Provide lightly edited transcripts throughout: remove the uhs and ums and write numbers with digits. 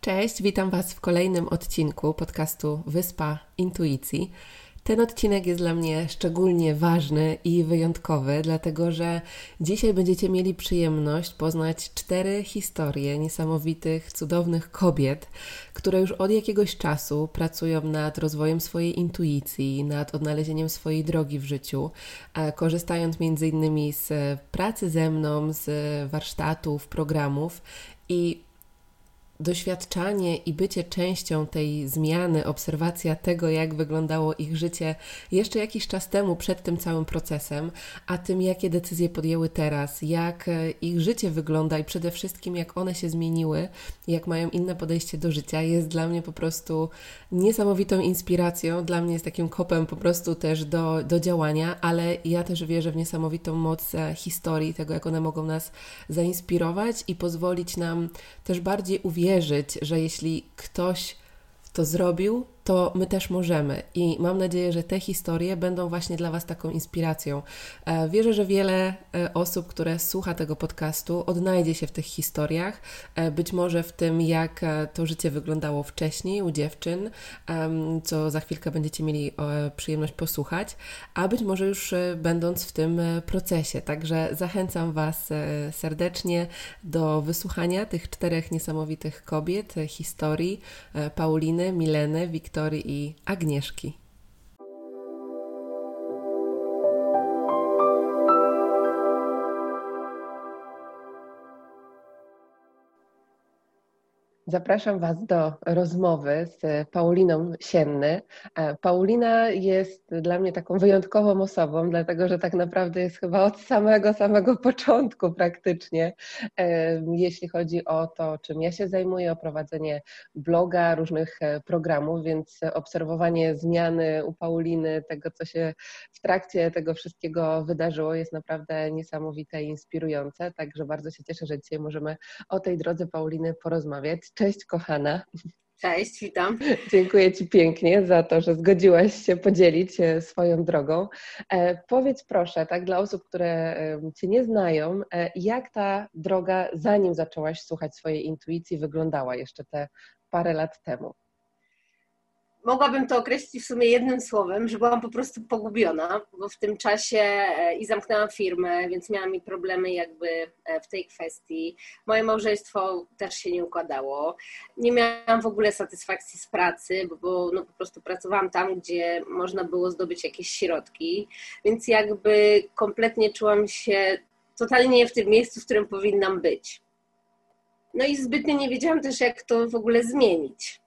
Cześć, witam Was w kolejnym odcinku podcastu Wyspa Intuicji. Ten odcinek jest dla mnie szczególnie ważny i wyjątkowy, dlatego że dzisiaj będziecie mieli przyjemność poznać 4 historie niesamowitych, cudownych kobiet, które już od jakiegoś czasu pracują nad rozwojem swojej intuicji, nad odnalezieniem swojej drogi w życiu, korzystając m.in. z pracy ze mną, z warsztatów, programów i doświadczanie i bycie częścią tej zmiany, obserwacja tego, jak wyglądało ich życie jeszcze jakiś czas temu, przed tym całym procesem, a tym, jakie decyzje podjęły teraz, jak ich życie wygląda i przede wszystkim, jak one się zmieniły, jak mają inne podejście do życia, jest dla mnie po prostu niesamowitą inspiracją, dla mnie jest takim kopem po prostu też do działania, ale ja też wierzę w niesamowitą moc historii, tego, jak one mogą nas zainspirować i pozwolić nam też bardziej uwierzyć, że jeśli ktoś to zrobił, to my też możemy i mam nadzieję, że te historie będą właśnie dla Was taką inspiracją. Wierzę, że wiele osób, które słucha tego podcastu, odnajdzie się w tych historiach, być może w tym, jak to życie wyglądało wcześniej u dziewczyn, co za chwilkę będziecie mieli przyjemność posłuchać, a być może już będąc w tym procesie. Także zachęcam Was serdecznie do wysłuchania tych 4 niesamowitych kobiet, historii Pauliny, Mileny, Wiktorii i Agnieszki. Zapraszam Was do rozmowy z Pauliną Sienny. Paulina jest dla mnie taką wyjątkową osobą, dlatego że tak naprawdę jest chyba od samego początku praktycznie, jeśli chodzi o to, czym ja się zajmuję, o prowadzenie bloga, różnych programów, więc obserwowanie zmiany u Pauliny, tego, co się w trakcie tego wszystkiego wydarzyło, jest naprawdę niesamowite i inspirujące, także bardzo się cieszę, że dzisiaj możemy o tej drodze Pauliny porozmawiać. Cześć kochana. Cześć, witam. Dziękuję Ci pięknie za to, że zgodziłaś się podzielić swoją drogą. Powiedz proszę, tak dla osób, które Cię nie znają, jak ta droga, zanim zaczęłaś słuchać swojej intuicji, wyglądała jeszcze te parę lat temu? Mogłabym to określić w sumie jednym słowem, że byłam po prostu pogubiona, bo w tym czasie i zamknęłam firmę, więc miałam i problemy jakby w tej kwestii. Moje małżeństwo też się nie układało. Nie miałam w ogóle satysfakcji z pracy, bo no po prostu pracowałam tam, gdzie można było zdobyć jakieś środki, więc jakby kompletnie czułam się totalnie w tym miejscu, w którym powinnam być. No i zbytnio nie wiedziałam też, jak to w ogóle zmienić.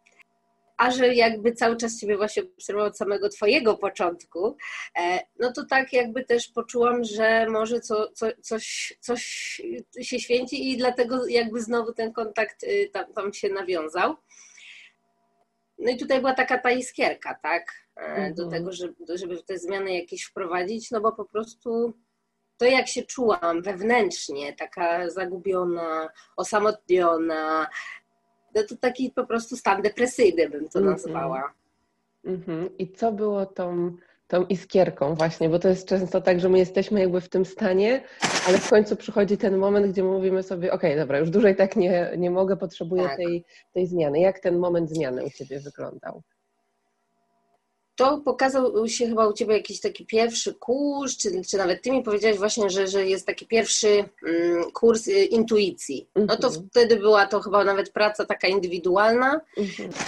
A że jakby cały czas Ciebie właśnie obserwowałam od samego Twojego początku, no to tak jakby też poczułam, że może coś się święci i dlatego jakby znowu ten kontakt tam się nawiązał. No i tutaj była taka ta iskierka, tak? Do tego, żeby te zmiany jakieś wprowadzić, no bo po prostu to jak się czułam wewnętrznie, taka zagubiona, osamotniona, no to taki po prostu stan depresyjny bym to nazwała. I co było tą iskierką właśnie, bo to jest często tak, że my jesteśmy jakby w tym stanie, ale w końcu przychodzi ten moment, gdzie mówimy sobie, okej, dobra, już dłużej tak nie mogę, potrzebuję tej zmiany. Jak ten moment zmiany u Ciebie wyglądał? To pokazał się chyba u Ciebie jakiś taki pierwszy kurs, czy nawet Ty mi powiedziałaś właśnie, że jest taki pierwszy kurs intuicji. No to wtedy była to chyba nawet praca taka indywidualna.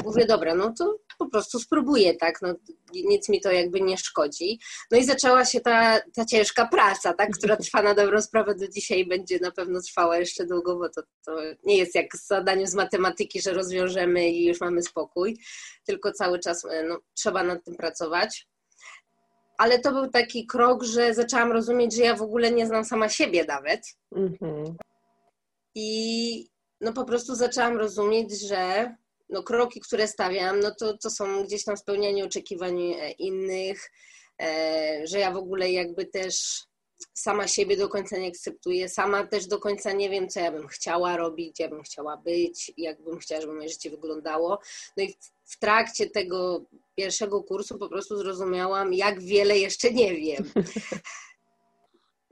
Mówię, dobra, no to po prostu spróbuję, tak, no nic mi to jakby nie szkodzi. No i zaczęła się ta ciężka praca, tak, która trwa na dobrą sprawę do dzisiaj, będzie na pewno trwała jeszcze długo, bo to nie jest jak w zadaniu z matematyki, że rozwiążemy i już mamy spokój, tylko cały czas no, trzeba nad tym pracować. Ale to był taki krok, że zaczęłam rozumieć, że ja w ogóle nie znam sama siebie nawet. I no po prostu zaczęłam rozumieć, że no kroki, które stawiam, no to są gdzieś tam spełnianie oczekiwań innych, że ja w ogóle jakby też sama siebie do końca nie akceptuję, sama też do końca nie wiem, co ja bym chciała robić, ja bym chciała być, jak bym chciała, żeby moje życie wyglądało. No i w trakcie tego pierwszego kursu po prostu zrozumiałam, jak wiele jeszcze nie wiem.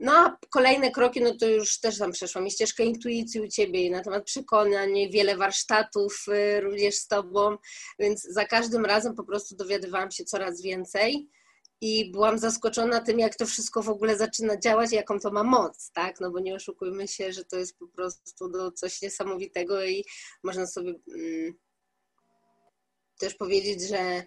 No a kolejne kroki, no to już też tam przeszłam i ścieżkę intuicji u Ciebie i na temat przekonań, wiele warsztatów również z Tobą, więc za każdym razem po prostu dowiadywałam się coraz więcej i byłam zaskoczona tym, jak to wszystko w ogóle zaczyna działać i jaką to ma moc, tak? No bo nie oszukujmy się, że to jest po prostu coś niesamowitego i można sobie też powiedzieć, że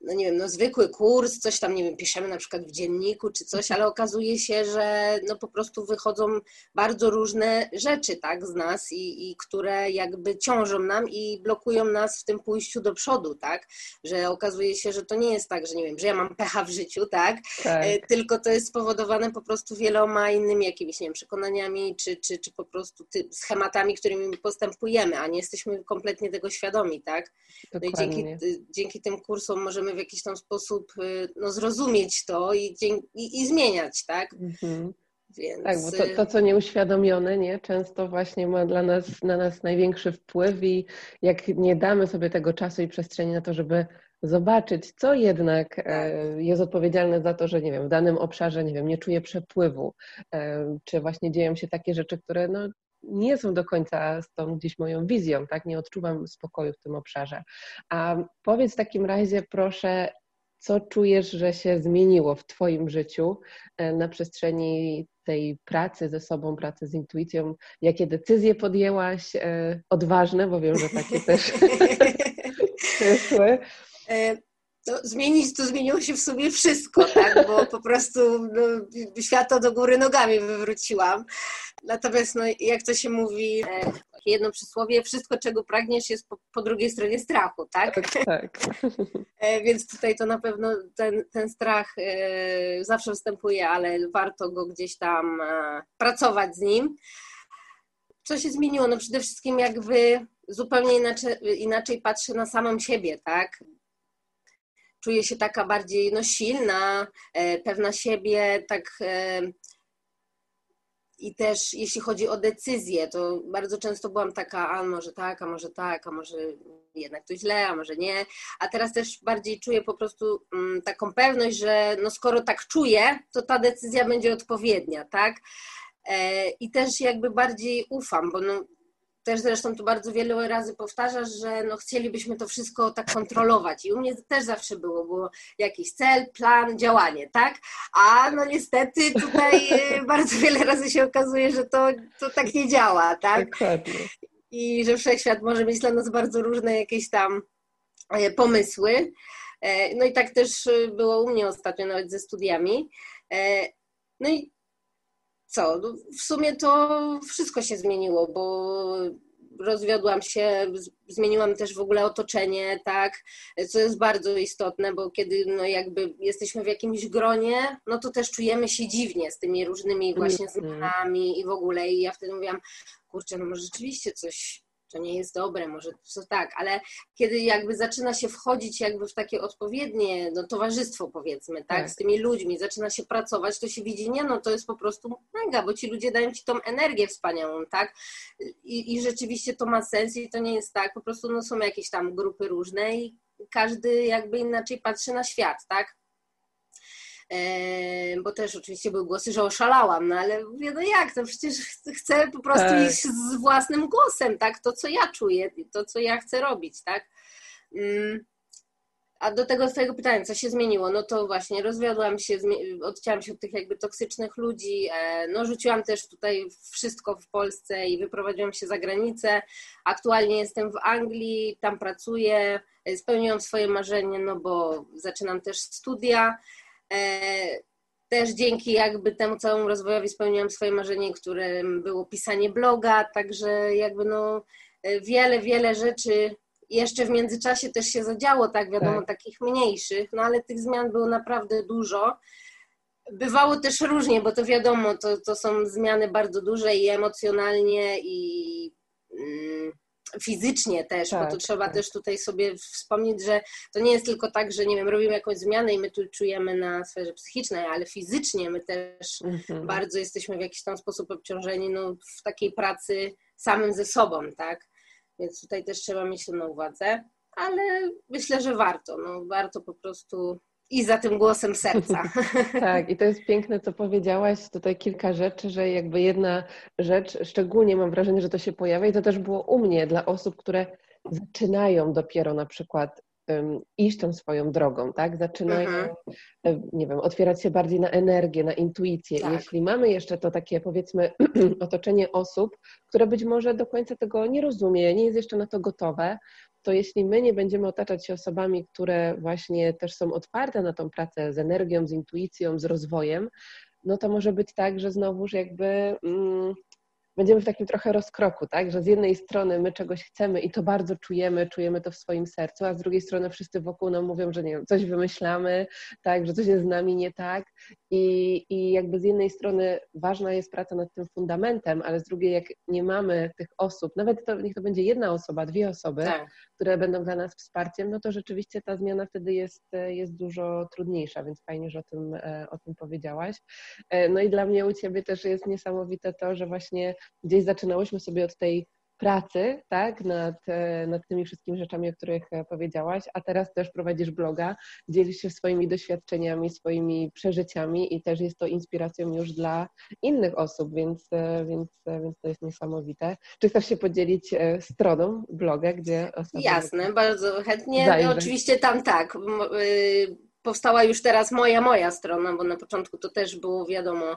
no nie wiem, no zwykły kurs, coś tam, nie wiem, piszemy na przykład w dzienniku czy coś, ale okazuje się, że no po prostu wychodzą bardzo różne rzeczy, tak, z nas i które jakby ciążą nam i blokują nas w tym pójściu do przodu, tak, że okazuje się, że to nie jest tak, że nie wiem, że ja mam pecha w życiu, tak. Tylko to jest spowodowane po prostu wieloma innymi jakimiś, nie wiem, przekonaniami czy po prostu schematami, którymi postępujemy, a nie jesteśmy kompletnie tego świadomi, tak. Dokładnie. No i dzięki tym kursom możemy w jakiś tam sposób no, zrozumieć to i zmieniać, tak? Mhm. Więc... Tak, bo to, co nieuświadomione, nie? Często właśnie ma na nas największy wpływ i jak nie damy sobie tego czasu i przestrzeni na to, żeby zobaczyć, co jednak jest odpowiedzialne za to, że nie wiem, w danym obszarze nie wiem, nie czuję przepływu, czy właśnie dzieją się takie rzeczy, które no, nie są do końca z tą gdzieś moją wizją, tak? Nie odczuwam spokoju w tym obszarze. A powiedz w takim razie, proszę, co czujesz, że się zmieniło w Twoim życiu na przestrzeni tej pracy ze sobą, pracy z intuicją? Jakie decyzje podjęłaś? Odważne, bo wiem, że takie też przyszły. No, zmieniło się w sumie wszystko, tak? Bo po prostu no, świata do góry nogami wywróciłam. Natomiast no, jak to się mówi, jedno przysłowie, wszystko czego pragniesz jest po drugiej stronie strachu, tak. Więc tutaj to na pewno ten strach zawsze występuje, ale warto go gdzieś tam pracować z nim. Co się zmieniło? No przede wszystkim jakby zupełnie inaczej patrzę na samą siebie, tak? Czuję się taka bardziej no, silna, pewna siebie, tak. I też jeśli chodzi o decyzje, to bardzo często byłam taka, a może tak, a może tak, a może jednak to źle, a może nie. A teraz też bardziej czuję po prostu taką pewność, że no, skoro tak czuję, to ta decyzja będzie odpowiednia, tak? I też jakby bardziej ufam, bo no, też zresztą tu bardzo wiele razy powtarzasz, że no chcielibyśmy to wszystko tak kontrolować i u mnie też zawsze było jakiś cel, plan, działanie, tak? A no niestety tutaj bardzo wiele razy się okazuje, że to tak nie działa, tak? Dokładnie. I że wszechświat może mieć dla nas bardzo różne jakieś tam pomysły. No i tak też było u mnie ostatnio nawet ze studiami. No i co? W sumie to wszystko się zmieniło, bo rozwiodłam się, zmieniłam też w ogóle otoczenie, tak, co jest bardzo istotne, bo kiedy no jakby jesteśmy w jakimś gronie, no to też czujemy się dziwnie z tymi różnymi właśnie zmianami i w ogóle i ja wtedy mówiłam, kurczę, no może rzeczywiście coś, to nie jest dobre, może to tak, ale kiedy jakby zaczyna się wchodzić jakby w takie odpowiednie no, towarzystwo powiedzmy, tak, z tymi ludźmi, zaczyna się pracować, to się widzi, nie, no to jest po prostu mega, bo ci ludzie dają ci tą energię wspaniałą, tak, i rzeczywiście to ma sens i to nie jest tak, po prostu no są jakieś tam grupy różne i każdy jakby inaczej patrzy na świat, tak. Bo też oczywiście były głosy, że oszalałam, no ale mówię, no jak, to przecież chcę po prostu iść z własnym głosem, tak, to co ja czuję, to co ja chcę robić, tak. A do tego twojego pytania, co się zmieniło, no to właśnie rozwiodłam się, odcięłam się od tych jakby toksycznych ludzi, no rzuciłam też tutaj wszystko w Polsce i wyprowadziłam się za granicę, aktualnie jestem w Anglii, tam pracuję, spełniłam swoje marzenie, no bo zaczynam też studia, też dzięki jakby temu całemu rozwojowi spełniłam swoje marzenie, którym było pisanie bloga, także jakby no wiele rzeczy jeszcze w międzyczasie też się zadziało, tak wiadomo, takich mniejszych, no ale tych zmian było naprawdę dużo Bywało też różnie, bo to wiadomo, to są zmiany bardzo duże i emocjonalnie i fizycznie też, tak, bo to trzeba też tutaj sobie wspomnieć, że to nie jest tylko tak, że nie wiem, robimy jakąś zmianę i my tu czujemy na sferze psychicznej, ale fizycznie my też bardzo jesteśmy w jakiś tam sposób obciążeni w takiej pracy samym ze sobą, tak? Więc tutaj też trzeba mieć to na uwadze, ale myślę, że warto, warto po prostu i za tym głosem serca. Tak, i to jest piękne, co powiedziałaś. Tutaj kilka rzeczy, że jakby jedna rzecz, szczególnie mam wrażenie, że to się pojawia i to też było u mnie dla osób, które zaczynają dopiero na przykład iść tą swoją drogą, tak? Zaczynają, nie wiem, otwierać się bardziej na energię, na intuicję. Tak. Jeśli mamy jeszcze to takie, powiedzmy, otoczenie osób, które być może do końca tego nie rozumie, nie jest jeszcze na to gotowe, to jeśli my nie będziemy otaczać się osobami, które właśnie też są otwarte na tą pracę z energią, z intuicją, z rozwojem, no to może być tak, że znowuż jakby będziemy w takim trochę rozkroku, tak? Że z jednej strony my czegoś chcemy i to bardzo czujemy to w swoim sercu, a z drugiej strony wszyscy wokół nam mówią, że nie wiem, coś wymyślamy, tak, że coś jest z nami nie tak. I jakby z jednej strony ważna jest praca nad tym fundamentem, ale z drugiej, jak nie mamy tych osób, nawet niech to będzie jedna osoba, dwie osoby, tak, które będą dla nas wsparciem, no to rzeczywiście ta zmiana wtedy jest dużo trudniejsza, więc fajnie, że o tym powiedziałaś. No i dla mnie u Ciebie też jest niesamowite to, że właśnie gdzieś zaczynałyśmy sobie od tej pracy, tak, nad tymi wszystkimi rzeczami, o których powiedziałaś, a teraz też prowadzisz bloga, dzielisz się swoimi doświadczeniami, swoimi przeżyciami i też jest to inspiracją już dla innych osób, więc to jest niesamowite. Czy chcesz się podzielić stroną bloga, gdzie osoby... Jasne, bardzo chętnie. No, oczywiście tam tak. Powstała już teraz moja strona, bo na początku to też było wiadomo,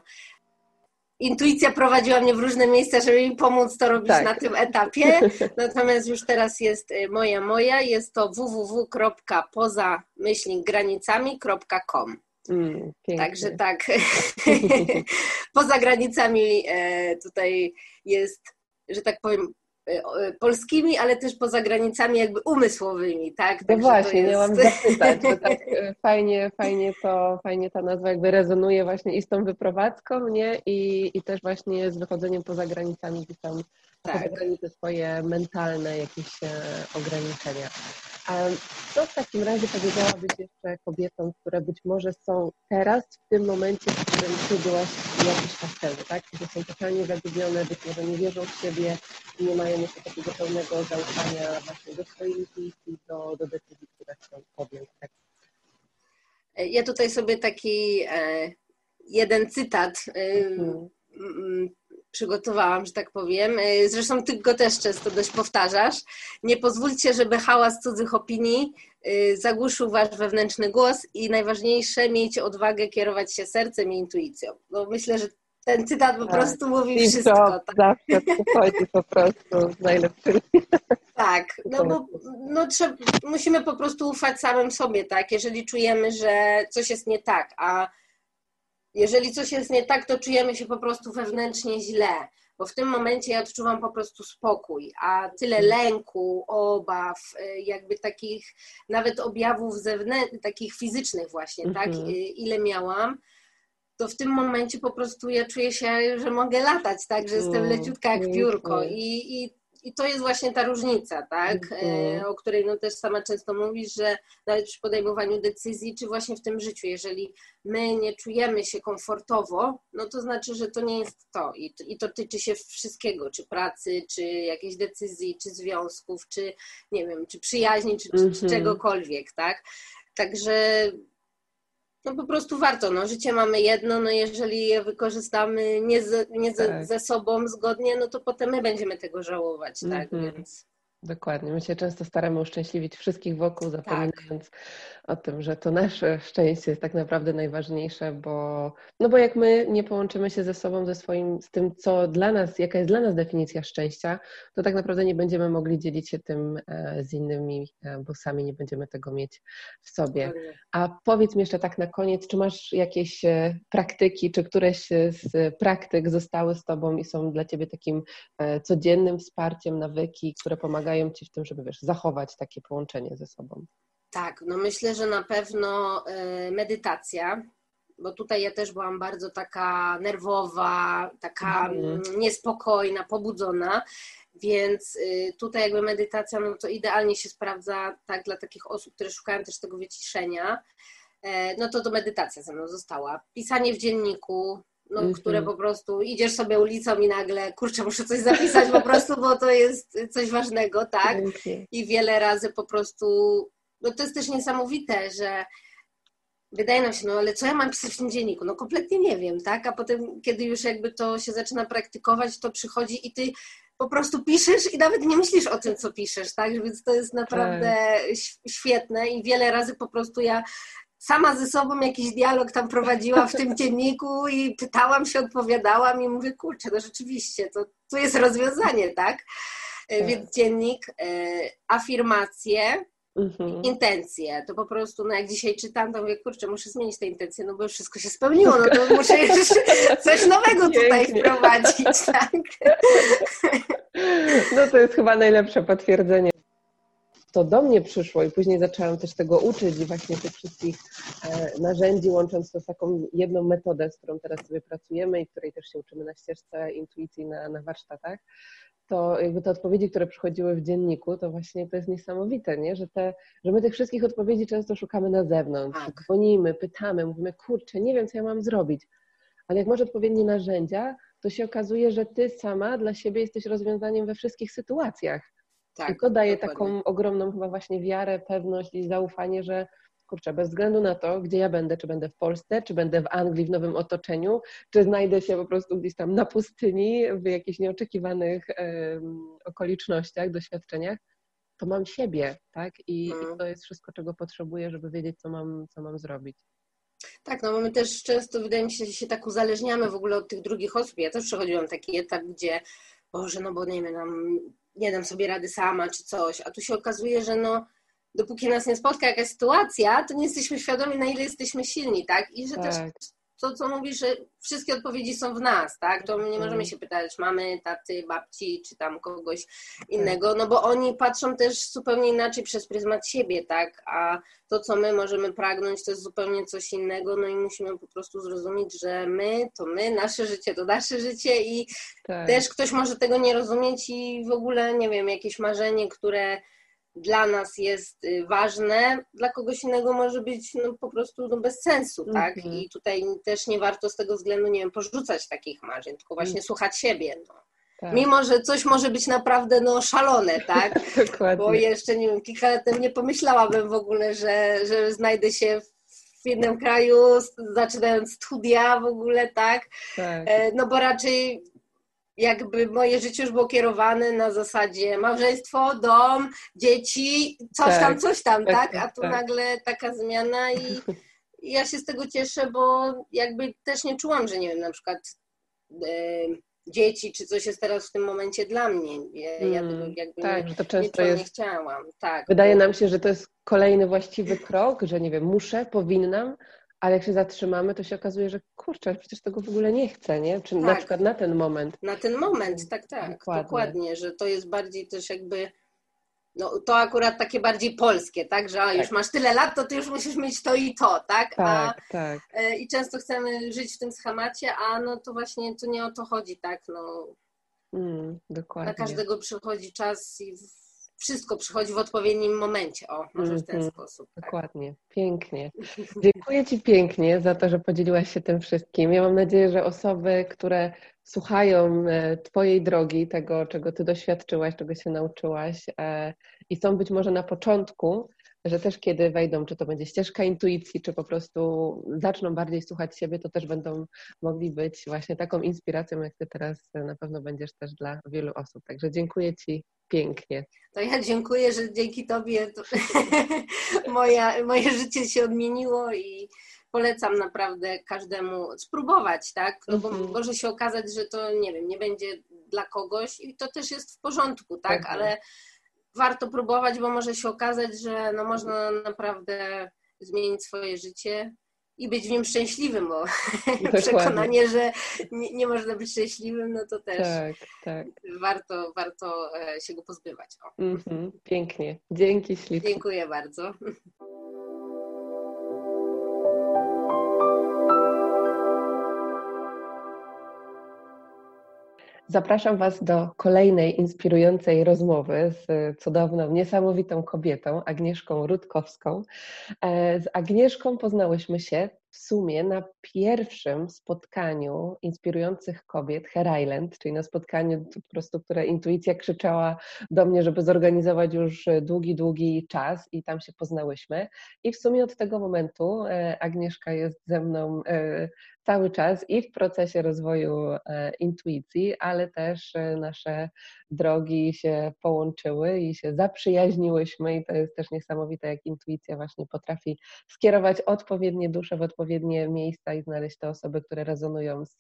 intuicja prowadziła mnie w różne miejsca, żeby mi pomóc to robić tak, na tym etapie. Natomiast już teraz jest moja. Jest to www.pozamyśling-granicami.com. Także tak. Poza granicami tutaj jest, że tak powiem, polskimi, ale też poza granicami jakby umysłowymi, tak? No właśnie, miałam zapytać, bo tak fajnie ta nazwa jakby rezonuje właśnie i z tą wyprowadzką, nie? I też właśnie z wychodzeniem poza granicami, gdzie tam tak, te swoje mentalne jakieś ograniczenia. A co w takim razie powiedziałabyś jeszcze kobietom, które być może są teraz w tym momencie, w którym ty byłaś jakiś czas temu, tak? Które są totalnie zagubione, być może nie wierzą w siebie i nie mają jeszcze takiego pełnego zaufania właśnie do swojej intuicji, do decyzji, które chcą podjąć. Tak? Ja tutaj sobie taki jeden cytat przygotowałam, że tak powiem. Zresztą Ty go też często dość powtarzasz. Nie pozwólcie, żeby hałas cudzych opinii zagłuszył Wasz wewnętrzny głos i najważniejsze, miejcie odwagę kierować się sercem i intuicją. No myślę, że ten cytat po prostu mówi wszystko. Tak? Zawsze przychodzi po prostu z najlepszymi. Tak, bo musimy po prostu ufać samym sobie, tak? Jeżeli czujemy, że coś jest nie tak, jeżeli coś jest nie tak, to czujemy się po prostu wewnętrznie źle, bo w tym momencie ja odczuwam po prostu spokój, a tyle lęku, obaw, jakby takich nawet objawów zewnętrznych, takich fizycznych właśnie, tak, ile miałam, to w tym momencie po prostu ja czuję się, że mogę latać, tak, że jestem leciutka jak piórko i to jest właśnie ta różnica, tak, o której też sama często mówisz, że nawet przy podejmowaniu decyzji, czy właśnie w tym życiu, jeżeli my nie czujemy się komfortowo, to znaczy, że to nie jest to i to tyczy się wszystkiego, czy pracy, czy jakiejś decyzji, czy związków, czy nie wiem, czy przyjaźni, czy czegokolwiek, tak, także po prostu warto, życie mamy jedno, jeżeli je wykorzystamy ze sobą zgodnie, to potem my będziemy tego żałować, tak, więc... Dokładnie, my się często staramy uszczęśliwić wszystkich wokół, zapominając o tym, że to nasze szczęście jest tak naprawdę najważniejsze, bo jak my nie połączymy się ze sobą, z tym, co dla nas, jaka jest dla nas definicja szczęścia, to tak naprawdę nie będziemy mogli dzielić się tym z innymi, bo sami nie będziemy tego mieć w sobie. A powiedz mi jeszcze tak na koniec, czy masz jakieś praktyki, czy któreś z praktyk zostały z Tobą i są dla Ciebie takim codziennym wsparciem, nawyki, które pomagają Ci w tym, żeby zachować takie połączenie ze sobą? Tak, myślę, że na pewno medytacja bo tutaj ja też byłam bardzo taka nerwowa, taka niespokojna, pobudzona, więc tutaj jakby medytacja, no to idealnie się sprawdza tak dla takich osób, które szukają też tego wyciszenia, no to medytacja ze mną została. Pisanie w dzienniku, no, które po prostu idziesz sobie ulicą i nagle, kurczę, muszę coś zapisać po prostu, bo to jest coś ważnego, tak? Okay. I wiele razy po prostu, no to jest też niesamowite, że wydaje nam się, no ale co ja mam pisać w tym dzienniku? No kompletnie nie wiem, tak? A potem, kiedy już jakby to się zaczyna praktykować, to przychodzi i ty po prostu piszesz i nawet nie myślisz o tym, co piszesz, tak? Więc to jest naprawdę świetne i wiele razy po prostu ja sama ze sobą jakiś dialog tam prowadziła w tym dzienniku i pytałam się, odpowiadałam i mówię, kurczę, no rzeczywiście, to tu jest rozwiązanie, tak? Więc dziennik, afirmacje, intencje, to po prostu, no jak dzisiaj czytam, to mówię, kurczę, muszę zmienić te intencje, no bo już wszystko się spełniło, no to muszę jeszcze coś nowego tutaj wprowadzić, tak? No to jest chyba najlepsze potwierdzenie. To do mnie przyszło i później zaczęłam też tego uczyć i właśnie tych wszystkich narzędzi, łącząc to z taką jedną metodę, z którą teraz sobie pracujemy i której też się uczymy na ścieżce intuicji na warsztatach, to jakby te odpowiedzi, które przychodziły w dzienniku, to właśnie to jest niesamowite, nie? Że my tych wszystkich odpowiedzi często szukamy na zewnątrz, dzwonimy, pytamy, mówimy, kurczę, nie wiem, co ja mam zrobić, ale jak masz odpowiednie narzędzia, to się okazuje, że ty sama dla siebie jesteś rozwiązaniem we wszystkich sytuacjach. Tak, i to daje taką ogromną chyba właśnie wiarę, pewność i zaufanie, że kurczę, bez względu na to, gdzie ja będę, czy będę w Polsce, czy będę w Anglii, w nowym otoczeniu, czy znajdę się po prostu gdzieś tam na pustyni, w jakichś nieoczekiwanych okolicznościach, doświadczeniach, to mam siebie, tak? I to jest wszystko, czego potrzebuję, żeby wiedzieć, co mam zrobić. Tak, no my też często, wydaje mi się, że się tak uzależniamy w ogóle od tych drugich osób. Ja też przechodziłam taki etap, gdzie, Boże, no bo nie wiem, nie dam sobie rady sama czy coś, a tu się okazuje, że no dopóki nas nie spotka jakaś sytuacja, to nie jesteśmy świadomi, na ile jesteśmy silni, tak? I że też to, co mówisz, że wszystkie odpowiedzi są w nas, tak? To nie możemy się pytać mamy, taty, babci czy tam kogoś innego, no bo oni patrzą też zupełnie inaczej przez pryzmat siebie, tak? A to, co my możemy pragnąć, to jest zupełnie coś innego, no i musimy po prostu zrozumieć, że my to my, nasze życie to nasze życie i też ktoś może tego nie rozumieć i w ogóle, nie wiem, jakieś marzenie, które dla nas jest ważne, dla kogoś innego może być no, po prostu no, bez sensu, tak? I tutaj też nie warto z tego względu, nie wiem, porzucać takich marzeń, tylko właśnie słuchać siebie, no. Tak. Mimo, że coś może być naprawdę no, szalone, tak? Bo jeszcze, nie wiem, kilka lat temu nie pomyślałabym w ogóle, że znajdę się w jednym kraju, zaczynając studia w ogóle, tak? No bo raczej jakby moje życie już było kierowane na zasadzie małżeństwo, dom, dzieci, coś tam, tak? A tu nagle taka zmiana i ja się z tego cieszę, bo jakby też nie czułam, że nie wiem, na przykład dzieci, czy coś jest teraz w tym momencie dla mnie. Ja tego jakby nie chciałam. Tak, wydaje nam się, że to jest kolejny właściwy krok, że nie wiem, muszę, powinnam, ale jak się zatrzymamy, to się okazuje, że kurczę, przecież tego w ogóle nie chcę, nie? Czy na przykład na ten moment. Na ten moment, tak, dokładnie, że to jest bardziej też jakby, no to akurat takie bardziej polskie, tak? Że już masz tyle lat, to ty już musisz mieć to i to, tak? I często chcemy żyć w tym schemacie, a no to właśnie to nie o to chodzi, tak? No, dokładnie. Dla każdego przychodzi czas i wszystko przychodzi w odpowiednim momencie, może w ten sposób. Tak? Dokładnie, pięknie. Dziękuję Ci pięknie za to, że podzieliłaś się tym wszystkim. Ja mam nadzieję, że osoby, które słuchają Twojej drogi, tego, czego Ty doświadczyłaś, czego się nauczyłaś i są być może na początku, że też kiedy wejdą, czy to będzie ścieżka intuicji, czy po prostu zaczną bardziej słuchać siebie, to też będą mogli być właśnie taką inspiracją, jak Ty teraz na pewno będziesz też dla wielu osób. Także dziękuję Ci pięknie. To ja dziękuję, że dzięki Tobie moje życie się odmieniło i polecam naprawdę każdemu spróbować, tak? No bo może się okazać, że to, nie wiem, nie będzie dla kogoś i to też jest w porządku, tak? Ale warto próbować, bo może się okazać, że no można naprawdę zmienić swoje życie i być w nim szczęśliwym, bo przekonanie, że nie można być szczęśliwym, no to też warto się go pozbywać. Pięknie. Dzięki ślicznie. Dziękuję bardzo. Zapraszam Was do kolejnej inspirującej rozmowy z cudowną, niesamowitą kobietą, Agnieszką Rutkowską. Z Agnieszką poznałyśmy się w sumie na pierwszym spotkaniu inspirujących kobiet Herla Island, czyli na spotkaniu, po prostu, które intuicja krzyczała do mnie, żeby zorganizować już długi czas, i tam się poznałyśmy. I w sumie od tego momentu Agnieszka jest ze mną cały czas i w procesie rozwoju intuicji, ale też nasze drogi się połączyły i się zaprzyjaźniłyśmy, i to jest też niesamowite, jak intuicja właśnie potrafi skierować odpowiednie dusze w odpowiednie miejsca i znaleźć te osoby, które rezonują z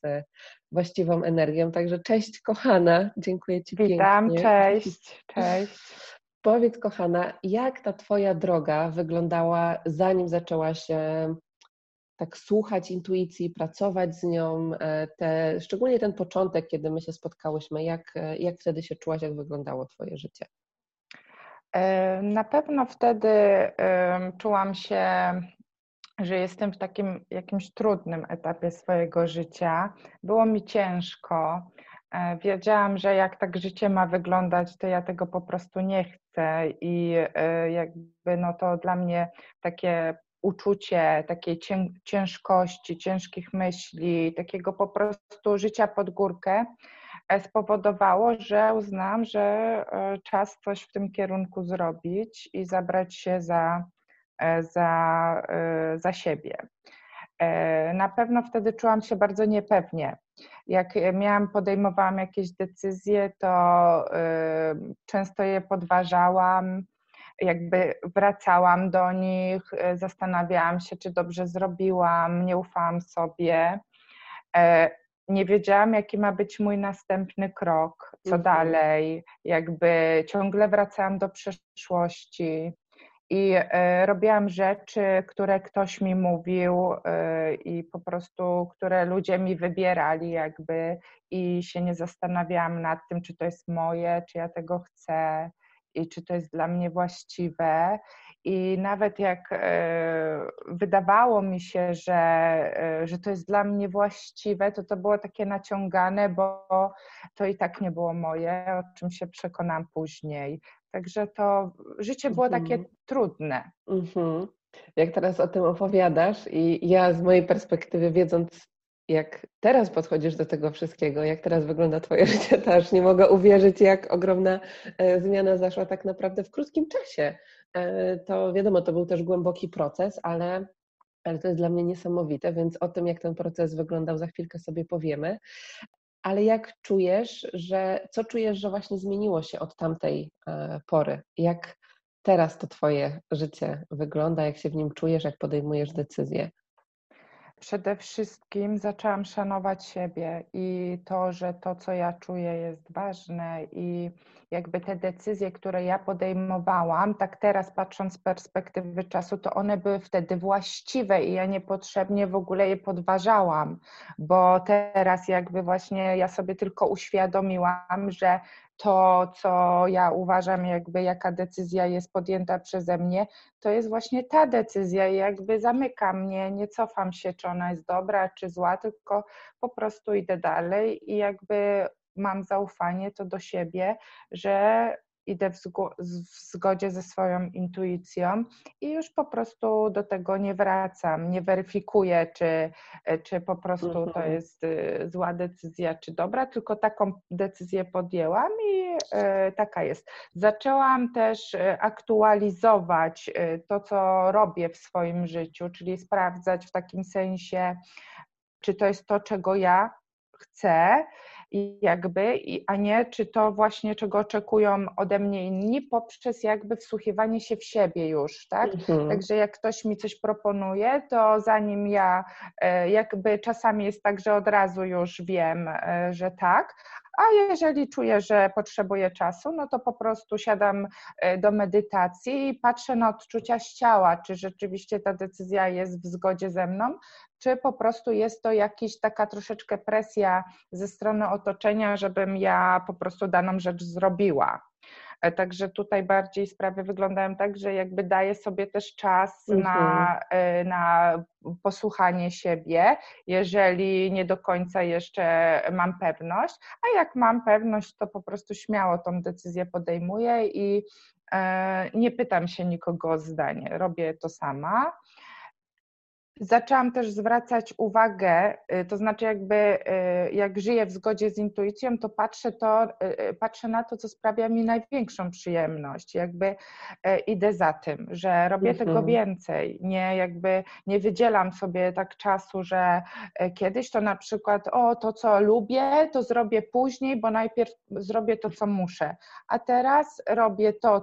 właściwą energią. Także cześć, kochana, dziękuję Ci pięknie. Witam, cześć. Powiedz, kochana, jak ta Twoja droga wyglądała, zanim zaczęła się tak słuchać intuicji, pracować z nią, szczególnie ten początek, kiedy my się spotkałyśmy, jak wtedy się czułaś, jak wyglądało Twoje życie? Na pewno wtedy czułam się, że jestem w takim jakimś trudnym etapie swojego życia. Było mi ciężko. Wiedziałam, że jak tak życie ma wyglądać, to ja tego po prostu nie chcę i jakby no to dla mnie takie uczucie takiej ciężkości, ciężkich myśli, takiego po prostu życia pod górkę spowodowało, że uznałam, że czas coś w tym kierunku zrobić i zabrać się za siebie. Na pewno wtedy czułam się bardzo niepewnie. Jak podejmowałam jakieś decyzje, to często je podważałam, jakby wracałam do nich, zastanawiałam się, czy dobrze zrobiłam, nie ufałam sobie. Nie wiedziałam, jaki ma być mój następny krok, co dalej, jakby ciągle wracałam do przeszłości. I robiłam rzeczy, które ktoś mi mówił i po prostu, które ludzie mi wybierali jakby, i się nie zastanawiałam nad tym, czy to jest moje, czy ja tego chcę i czy to jest dla mnie właściwe. I nawet jak wydawało mi się, że to jest dla mnie właściwe, to było takie naciągane, bo to i tak nie było moje, o czym się przekonam później. Także to życie było takie trudne. Jak teraz o tym opowiadasz, i ja z mojej perspektywy, wiedząc, jak teraz podchodzisz do tego wszystkiego, jak teraz wygląda Twoje życie, to aż nie mogę uwierzyć, jak ogromna zmiana zaszła tak naprawdę w krótkim czasie. To wiadomo, to był też głęboki proces, ale to jest dla mnie niesamowite, więc o tym, jak ten proces wyglądał, za chwilkę sobie powiemy. Ale jak czujesz, co czujesz, że właśnie zmieniło się od tamtej pory? Jak teraz to Twoje życie wygląda, jak się w nim czujesz, jak podejmujesz decyzje? Przede wszystkim zaczęłam szanować siebie i to, że to, co ja czuję, jest ważne, i jakby te decyzje, które ja podejmowałam, tak teraz patrząc z perspektywy czasu, to one były wtedy właściwe i ja niepotrzebnie w ogóle je podważałam, bo teraz jakby właśnie ja sobie tylko uświadomiłam, że to, co ja uważam, jakby jaka decyzja jest podjęta przeze mnie, to jest właśnie ta decyzja i jakby zamykam mnie, nie cofam się, czy ona jest dobra, czy zła, tylko po prostu idę dalej i jakby mam zaufanie to do siebie, że idę w zgodzie ze swoją intuicją i już po prostu do tego nie wracam, nie weryfikuję, czy po prostu to jest zła decyzja, czy dobra, tylko taką decyzję podjęłam i taka jest. Zaczęłam też aktualizować to, co robię w swoim życiu, czyli sprawdzać w takim sensie, czy to jest to, czego ja chcę, a nie czy to właśnie, czego oczekują ode mnie inni, poprzez jakby wsłuchiwanie się w siebie już, tak? Także jak ktoś mi coś proponuje, to zanim ja jakby czasami jest tak, że od razu już wiem, że tak, a jeżeli czuję, że potrzebuję czasu, no to po prostu siadam do medytacji i patrzę na odczucia z ciała, czy rzeczywiście ta decyzja jest w zgodzie ze mną, czy po prostu jest to jakaś taka troszeczkę presja ze strony otoczenia, żebym ja po prostu daną rzecz zrobiła. Także tutaj bardziej sprawy wyglądają tak, że jakby daję sobie też czas na posłuchanie siebie, jeżeli nie do końca jeszcze mam pewność, a jak mam pewność, to po prostu śmiało tą decyzję podejmuję i nie pytam się nikogo o zdanie, robię to sama. Zaczęłam też zwracać uwagę, to znaczy jakby jak żyję w zgodzie z intuicją, to patrzę na to, co sprawia mi największą przyjemność, jakby idę za tym, że robię tego więcej, nie wydzielam sobie tak czasu, że kiedyś to na przykład to, co lubię, to zrobię później, bo najpierw zrobię to, co muszę, a teraz robię to,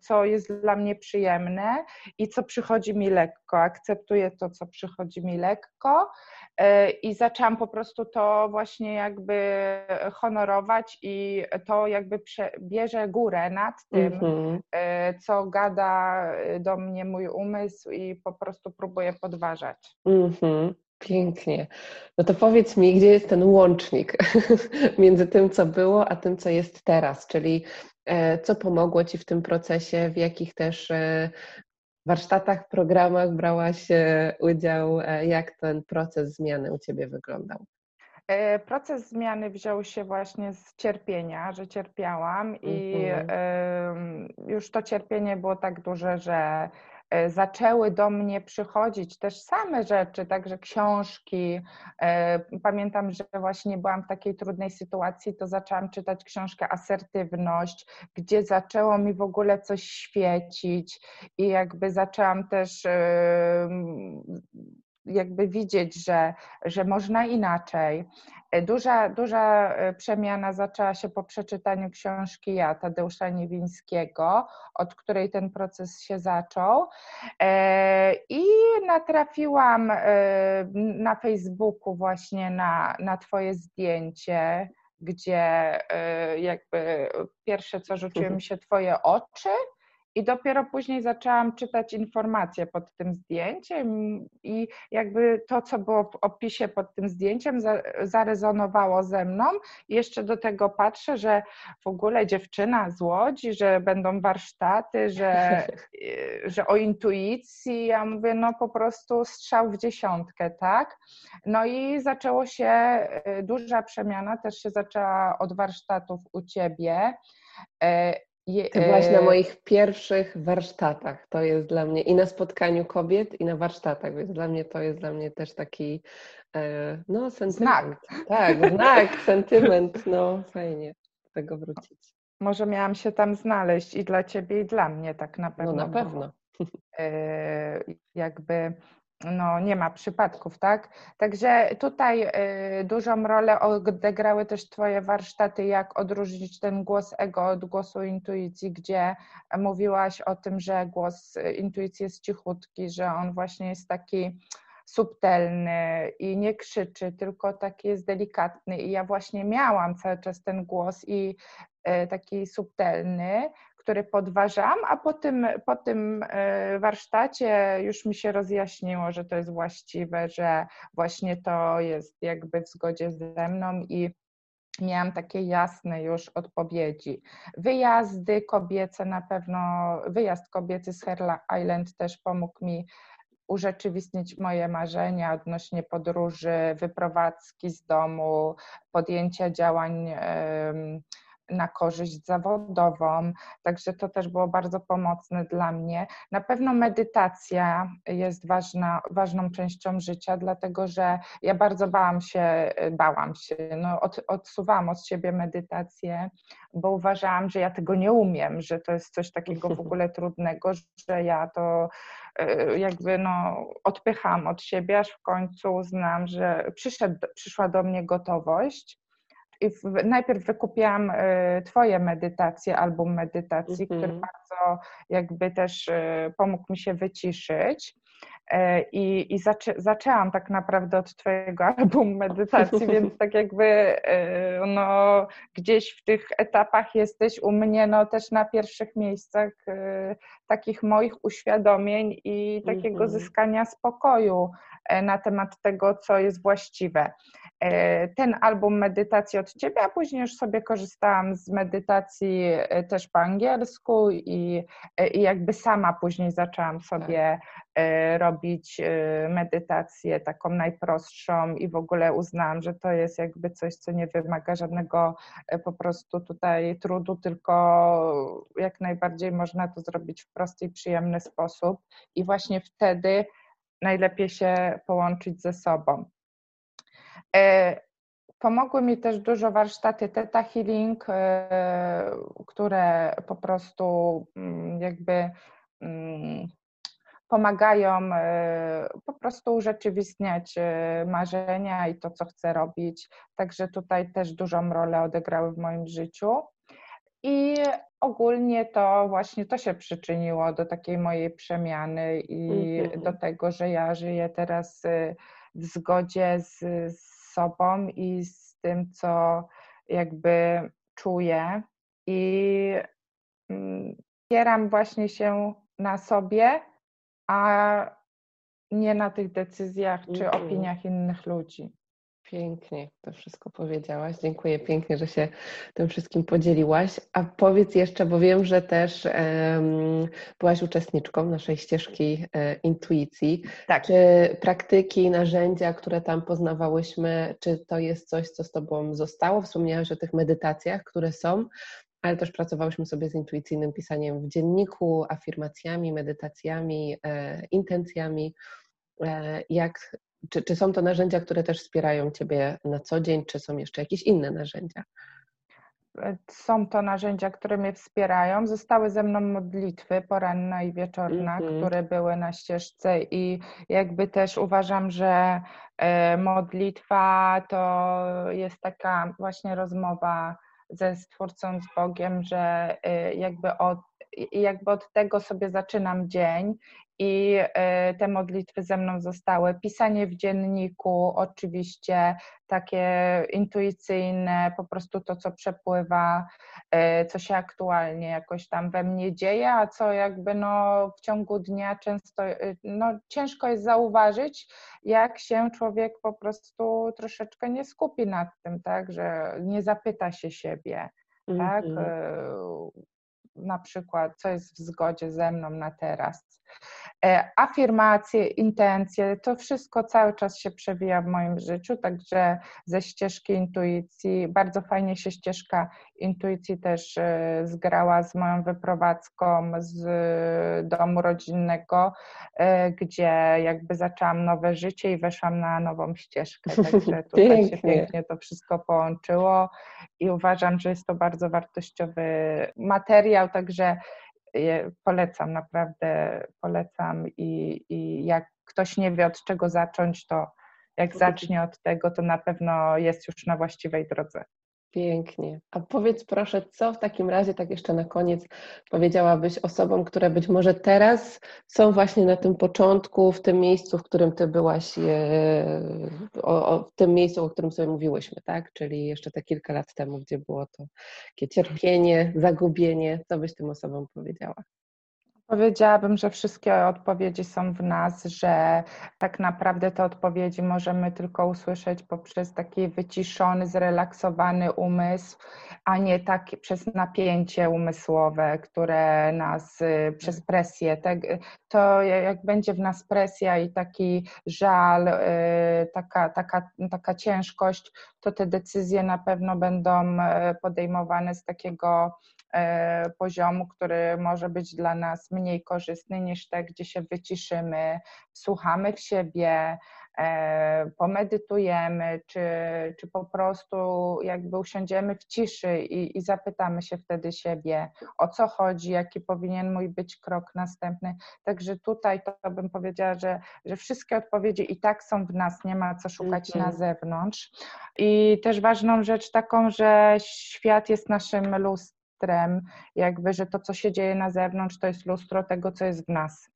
co jest dla mnie przyjemne i co przychodzi mi lekko, akceptuję to, co przychodzi mi lekko i zaczęłam po prostu to właśnie jakby honorować i to jakby bierze górę nad tym, co gada do mnie mój umysł i po prostu próbuję podważać. Pięknie. No to powiedz mi, gdzie jest ten łącznik między tym, co było, a tym, co jest teraz, czyli co pomogło Ci w tym procesie, w jakich też warsztatach, programach brałaś udział, jak ten proces zmiany u Ciebie wyglądał? Proces zmiany wziął się właśnie z cierpienia, że cierpiałam i już to cierpienie było tak duże, że zaczęły do mnie przychodzić też same rzeczy, także książki. Pamiętam, że właśnie byłam w takiej trudnej sytuacji, to zaczęłam czytać książkę Asertywność, gdzie zaczęło mi w ogóle coś świecić i jakby zaczęłam też jakby widzieć, że można inaczej. Duża przemiana zaczęła się po przeczytaniu książki Ja, Tadeusza Niewińskiego, od której ten proces się zaczął. I natrafiłam na Facebooku właśnie na Twoje zdjęcie, gdzie jakby pierwsze co rzuciły mi się Twoje oczy. I dopiero później zaczęłam czytać informacje pod tym zdjęciem i jakby to, co było w opisie pod tym zdjęciem, zarezonowało ze mną. I jeszcze do tego patrzę, że w ogóle dziewczyna z Łodzi, że będą warsztaty, że o intuicji. Ja mówię, no po prostu strzał w dziesiątkę, tak? No i zaczęło się, duża przemiana też się zaczęła od warsztatów u Ciebie. Ty byłaś na moich pierwszych warsztatach, to jest dla mnie, i na spotkaniu kobiet, i na warsztatach, więc to jest dla mnie też taki sentyment. Znak, sentyment, fajnie do tego wrócić. Może miałam się tam znaleźć i dla Ciebie, i dla mnie tak na pewno. No na pewno. Nie ma przypadków, tak? Także tutaj dużą rolę odegrały też Twoje warsztaty, jak odróżnić ten głos ego od głosu intuicji, gdzie mówiłaś o tym, że głos intuicji jest cichutki, że on właśnie jest taki subtelny i nie krzyczy, tylko taki jest delikatny i ja właśnie miałam cały czas ten głos i taki subtelny, który podważam, a po tym warsztacie już mi się rozjaśniło, że to jest właściwe, że właśnie to jest jakby w zgodzie ze mną i miałam takie jasne już odpowiedzi. Wyjazdy kobiece na pewno, wyjazd kobiecy z Herla Island też pomógł mi urzeczywistnić moje marzenia odnośnie podróży, wyprowadzki z domu, podjęcia działań na korzyść zawodową, także to też było bardzo pomocne dla mnie. Na pewno medytacja jest ważną częścią życia, dlatego że ja bardzo bałam się, odsuwałam od siebie medytację, bo uważałam, że ja tego nie umiem, że to jest coś takiego w ogóle trudnego, że ja to odpycham od siebie, aż w końcu uznam, że przyszła do mnie gotowość. I najpierw wykupiłam Twoje medytacje, album medytacji, który bardzo jakby też pomógł mi się wyciszyć. I zaczęłam tak naprawdę od twojego albumu medytacji, więc tak jakby no, gdzieś w tych etapach jesteś u mnie no, też na pierwszych miejscach takich moich uświadomień i takiego zyskania spokoju na temat tego, co jest właściwe. Ten album medytacji od ciebie, a później już sobie korzystałam z medytacji też po angielsku i jakby sama później zaczęłam sobie robić medytację taką najprostszą i w ogóle uznałam, że to jest jakby coś, co nie wymaga żadnego po prostu tutaj trudu, tylko jak najbardziej można to zrobić w prosty i przyjemny sposób i właśnie wtedy najlepiej się połączyć ze sobą. Pomogły mi też dużo warsztaty Theta Healing, które po prostu jakby pomagają po prostu urzeczywistniać marzenia i to, co chcę robić. Także tutaj też dużą rolę odegrały w moim życiu. I ogólnie to właśnie to się przyczyniło do takiej mojej przemiany i do tego, że ja żyję teraz w zgodzie z sobą i z tym, co jakby czuję. I opieram właśnie się na sobie, a nie na tych decyzjach czy opiniach innych ludzi. Pięknie to wszystko powiedziałaś. Dziękuję pięknie, że się tym wszystkim podzieliłaś. A powiedz jeszcze, bo wiem, że też byłaś uczestniczką naszej ścieżki intuicji. Tak. Czy praktyki, narzędzia, które tam poznawałyśmy, czy to jest coś, co z tobą zostało? Wspomniałaś o tych medytacjach, które są, ale też pracowałyśmy sobie z intuicyjnym pisaniem w dzienniku, afirmacjami, medytacjami, intencjami. Czy są to narzędzia, które też wspierają ciebie na co dzień, czy są jeszcze jakieś inne narzędzia? Są to narzędzia, które mnie wspierają. Zostały ze mną modlitwy poranna i wieczorna, które były na ścieżce i jakby też uważam, że modlitwa to jest taka właśnie rozmowa ze Stwórcą, z Bogiem, że jakby od tego sobie zaczynam dzień i te modlitwy ze mną zostały. Pisanie w dzienniku, oczywiście takie intuicyjne, po prostu to, co przepływa, co się aktualnie jakoś tam we mnie dzieje, a co jakby no w ciągu dnia często no ciężko jest zauważyć, jak się człowiek po prostu troszeczkę nie skupi nad tym, tak, że nie zapyta się siebie, tak, na przykład, co jest w zgodzie ze mną na teraz. Afirmacje, intencje, to wszystko cały czas się przewija w moim życiu, także ze ścieżki intuicji, bardzo fajnie się ścieżka intuicji też zgrała z moją wyprowadzką z domu rodzinnego, gdzie jakby zaczęłam nowe życie i weszłam na nową ścieżkę, także tutaj pięknie się pięknie to wszystko połączyło i uważam, że jest to bardzo wartościowy materiał, także polecam, naprawdę polecam i jak ktoś nie wie, od czego zacząć, to jak zacznie od tego, to na pewno jest już na właściwej drodze. Pięknie. A powiedz proszę, co w takim razie, tak jeszcze na koniec, powiedziałabyś osobom, które być może teraz są właśnie na tym początku, w tym miejscu, w którym ty byłaś, w tym miejscu, o którym sobie mówiłyśmy, tak? Czyli jeszcze te kilka lat temu, gdzie było to takie cierpienie, zagubienie. Co byś tym osobom powiedziała? Powiedziałabym, że wszystkie odpowiedzi są w nas, że tak naprawdę te odpowiedzi możemy tylko usłyszeć poprzez taki wyciszony, zrelaksowany umysł, a nie tak przez napięcie umysłowe, które nas przez presję, to jak będzie w nas presja i taki żal, taka ciężkość, to te decyzje na pewno będą podejmowane z takiego poziomu, który może być dla nas mniej korzystny niż te, gdzie się wyciszymy, wsłuchamy w siebie, pomedytujemy, czy po prostu jakby usiądziemy w ciszy i zapytamy się wtedy siebie, o co chodzi, jaki powinien mój być krok następny. Także tutaj to bym powiedziała, że wszystkie odpowiedzi i tak są w nas, nie ma co szukać na zewnątrz. I też ważną rzecz taką, że świat jest naszym lustrem, jakby, że to, co się dzieje na zewnątrz, to jest lustro tego, co jest w nas.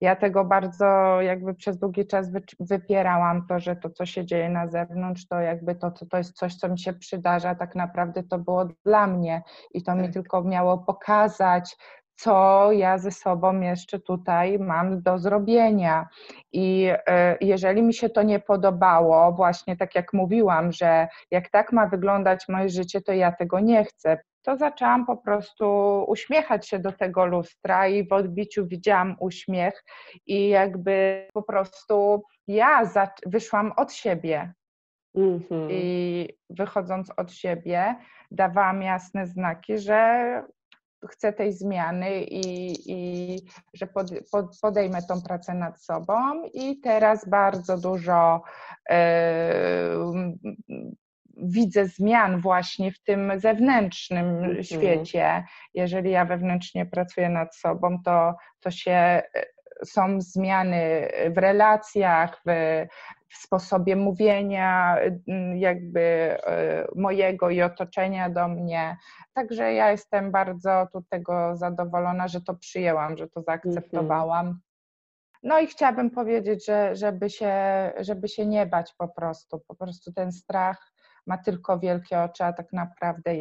Ja tego bardzo jakby przez długi czas wypierałam, to, że to, co się dzieje na zewnątrz, to jakby to jest coś, co mi się przydarza, tak naprawdę to było dla mnie i to mi tylko miało pokazać, co ja ze sobą jeszcze tutaj mam do zrobienia. I jeżeli mi się to nie podobało, właśnie tak jak mówiłam, że jak tak ma wyglądać moje życie, to ja tego nie chcę, to zaczęłam po prostu uśmiechać się do tego lustra i w odbiciu widziałam uśmiech i jakby po prostu ja wyszłam od siebie. Mm-hmm. I wychodząc od siebie dawałam jasne znaki, że chcę tej zmiany i że podejmę tą pracę nad sobą i teraz bardzo dużo widzę zmian właśnie w tym zewnętrznym świecie. Jeżeli ja wewnętrznie pracuję nad sobą, są zmiany w relacjach, w sposobie mówienia jakby mojego i otoczenia do mnie. Także ja jestem bardzo tu tego zadowolona, że to przyjęłam, że to zaakceptowałam. No i chciałabym powiedzieć, że żeby się nie bać po prostu. Po prostu ten strach ma tylko wielkie oczy, a tak naprawdę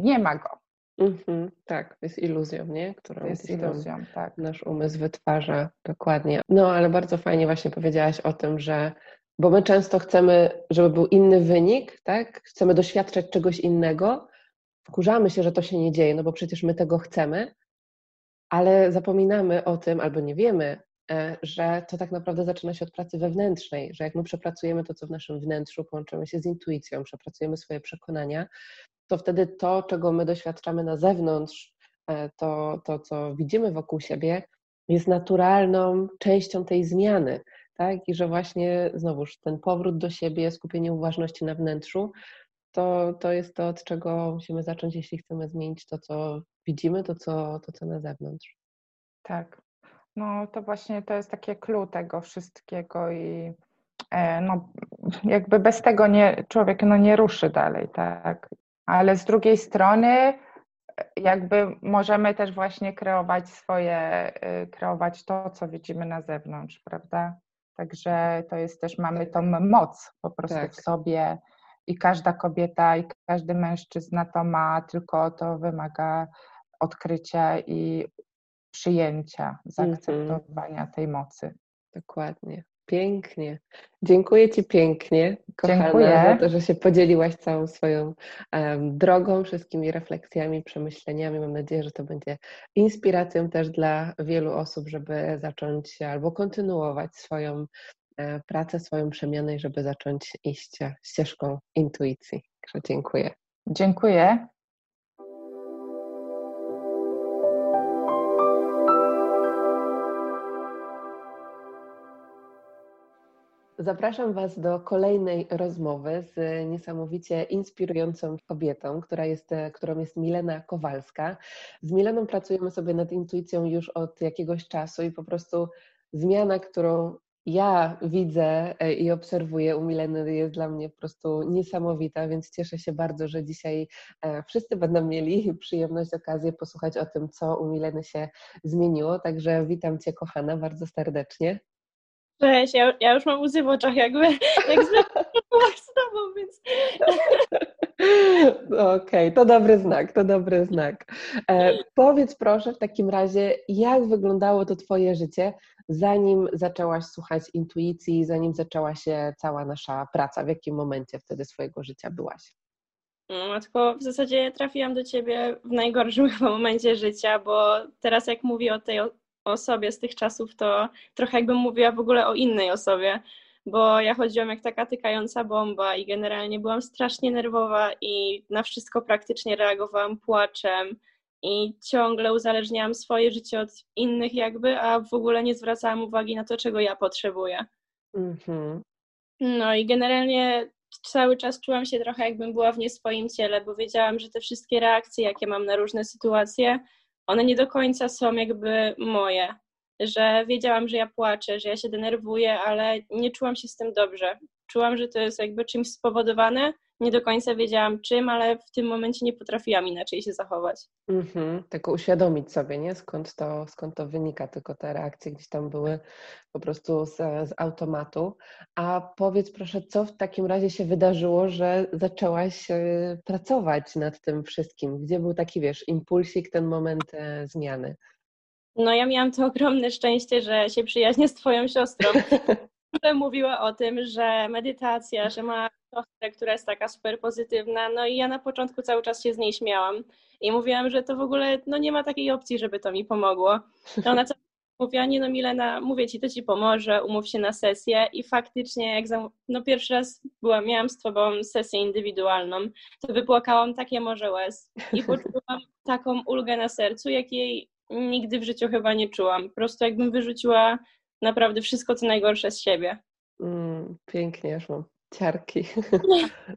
nie ma go. Mm-hmm, tak, jest iluzją, nie? Którą jest iluzją, tak. Nasz umysł wytwarza, dokładnie. No, ale bardzo fajnie właśnie powiedziałaś o tym, że, bo my często chcemy, żeby był inny wynik, tak? Chcemy doświadczać czegoś innego, wkurzamy się, że to się nie dzieje, no bo przecież my tego chcemy, ale zapominamy o tym, albo nie wiemy, że to tak naprawdę zaczyna się od pracy wewnętrznej, że jak my przepracujemy to, co w naszym wnętrzu, połączymy się z intuicją, przepracujemy swoje przekonania, to wtedy to, czego my doświadczamy na zewnątrz, to co widzimy wokół siebie, jest naturalną częścią tej zmiany, tak? I że właśnie znowuż ten powrót do siebie, skupienie uważności na wnętrzu, to jest to, od czego musimy zacząć, jeśli chcemy zmienić to, co widzimy, to, co na zewnątrz. Tak. No to właśnie to jest takie clue tego wszystkiego i no, jakby bez tego człowiek nie ruszy dalej, tak? Ale z drugiej strony jakby możemy też właśnie kreować to, co widzimy na zewnątrz, prawda? Także to jest też, mamy tą moc po prostu tak w sobie i każda kobieta i każdy mężczyzna to ma, tylko to wymaga odkrycia i przyjęcia, zaakceptowania tej mocy. Dokładnie. Pięknie. Dziękuję Ci pięknie, kochana. Dziękuję za to, że się podzieliłaś całą swoją drogą, wszystkimi refleksjami, przemyśleniami. Mam nadzieję, że to będzie inspiracją też dla wielu osób, żeby zacząć albo kontynuować swoją pracę, swoją przemianę i żeby zacząć iść ścieżką intuicji. Także dziękuję. Dziękuję. Zapraszam Was do kolejnej rozmowy z niesamowicie inspirującą kobietą, którą jest Milena Kowalska. Z Mileną pracujemy sobie nad intuicją już od jakiegoś czasu i po prostu zmiana, którą ja widzę i obserwuję u Mileny, jest dla mnie po prostu niesamowita, więc cieszę się bardzo, że dzisiaj wszyscy będą mieli przyjemność, okazję posłuchać o tym, co u Mileny się zmieniło. Także witam Cię, kochana, bardzo serdecznie. Cześć, ja już mam łzy w oczach, jak z tobą, więc... Okej, to dobry znak. Powiedz proszę w takim razie, jak wyglądało to Twoje życie, zanim zaczęłaś słuchać intuicji, zanim zaczęła się cała nasza praca, w jakim momencie wtedy swojego życia byłaś? Matko, w zasadzie trafiłam do Ciebie w najgorszym chyba momencie życia, bo teraz jak mówię o tej osobie z tych czasów, to trochę jakbym mówiła w ogóle o innej osobie, bo ja chodziłam jak taka tykająca bomba i generalnie byłam strasznie nerwowa i na wszystko praktycznie reagowałam płaczem i ciągle uzależniałam swoje życie od innych jakby, a w ogóle nie zwracałam uwagi na to, czego ja potrzebuję. Mm-hmm. No i generalnie cały czas czułam się trochę jakbym była w nie swoim ciele, bo wiedziałam, że te wszystkie reakcje, jakie mam na różne sytuacje, one nie do końca są jakby moje, że wiedziałam, że ja płaczę, że ja się denerwuję, ale nie czułam się z tym dobrze. Czułam, że to jest jakby czymś spowodowane nie do końca wiedziałam czym, ale w tym momencie nie potrafiłam inaczej się zachować. Tylko uświadomić sobie, nie? Skąd to wynika, tylko te reakcje gdzieś tam były po prostu z automatu. A powiedz proszę, co w takim razie się wydarzyło, że zaczęłaś pracować nad tym wszystkim? Gdzie był taki, wiesz, impulsik, ten moment zmiany? No ja miałam to ogromne szczęście, że się przyjaźnię z twoją siostrą. Mówiła o tym, że medytacja, że ma siostrę, która jest taka super pozytywna, no i ja na początku cały czas się z niej śmiałam i mówiłam, że to w ogóle no nie ma takiej opcji, żeby to mi pomogło. To ona cały czas mówiła, nie no Milena, mówię ci, to ci pomoże, umów się na sesję i faktycznie jak pierwszy raz miałam z tobą sesję indywidualną, to wypłakałam takie morze łez i poczułam taką ulgę na sercu, jakiej nigdy w życiu chyba nie czułam. Po prostu jakbym wyrzuciła naprawdę wszystko, co najgorsze z siebie. Pięknie, aż mam ciarki.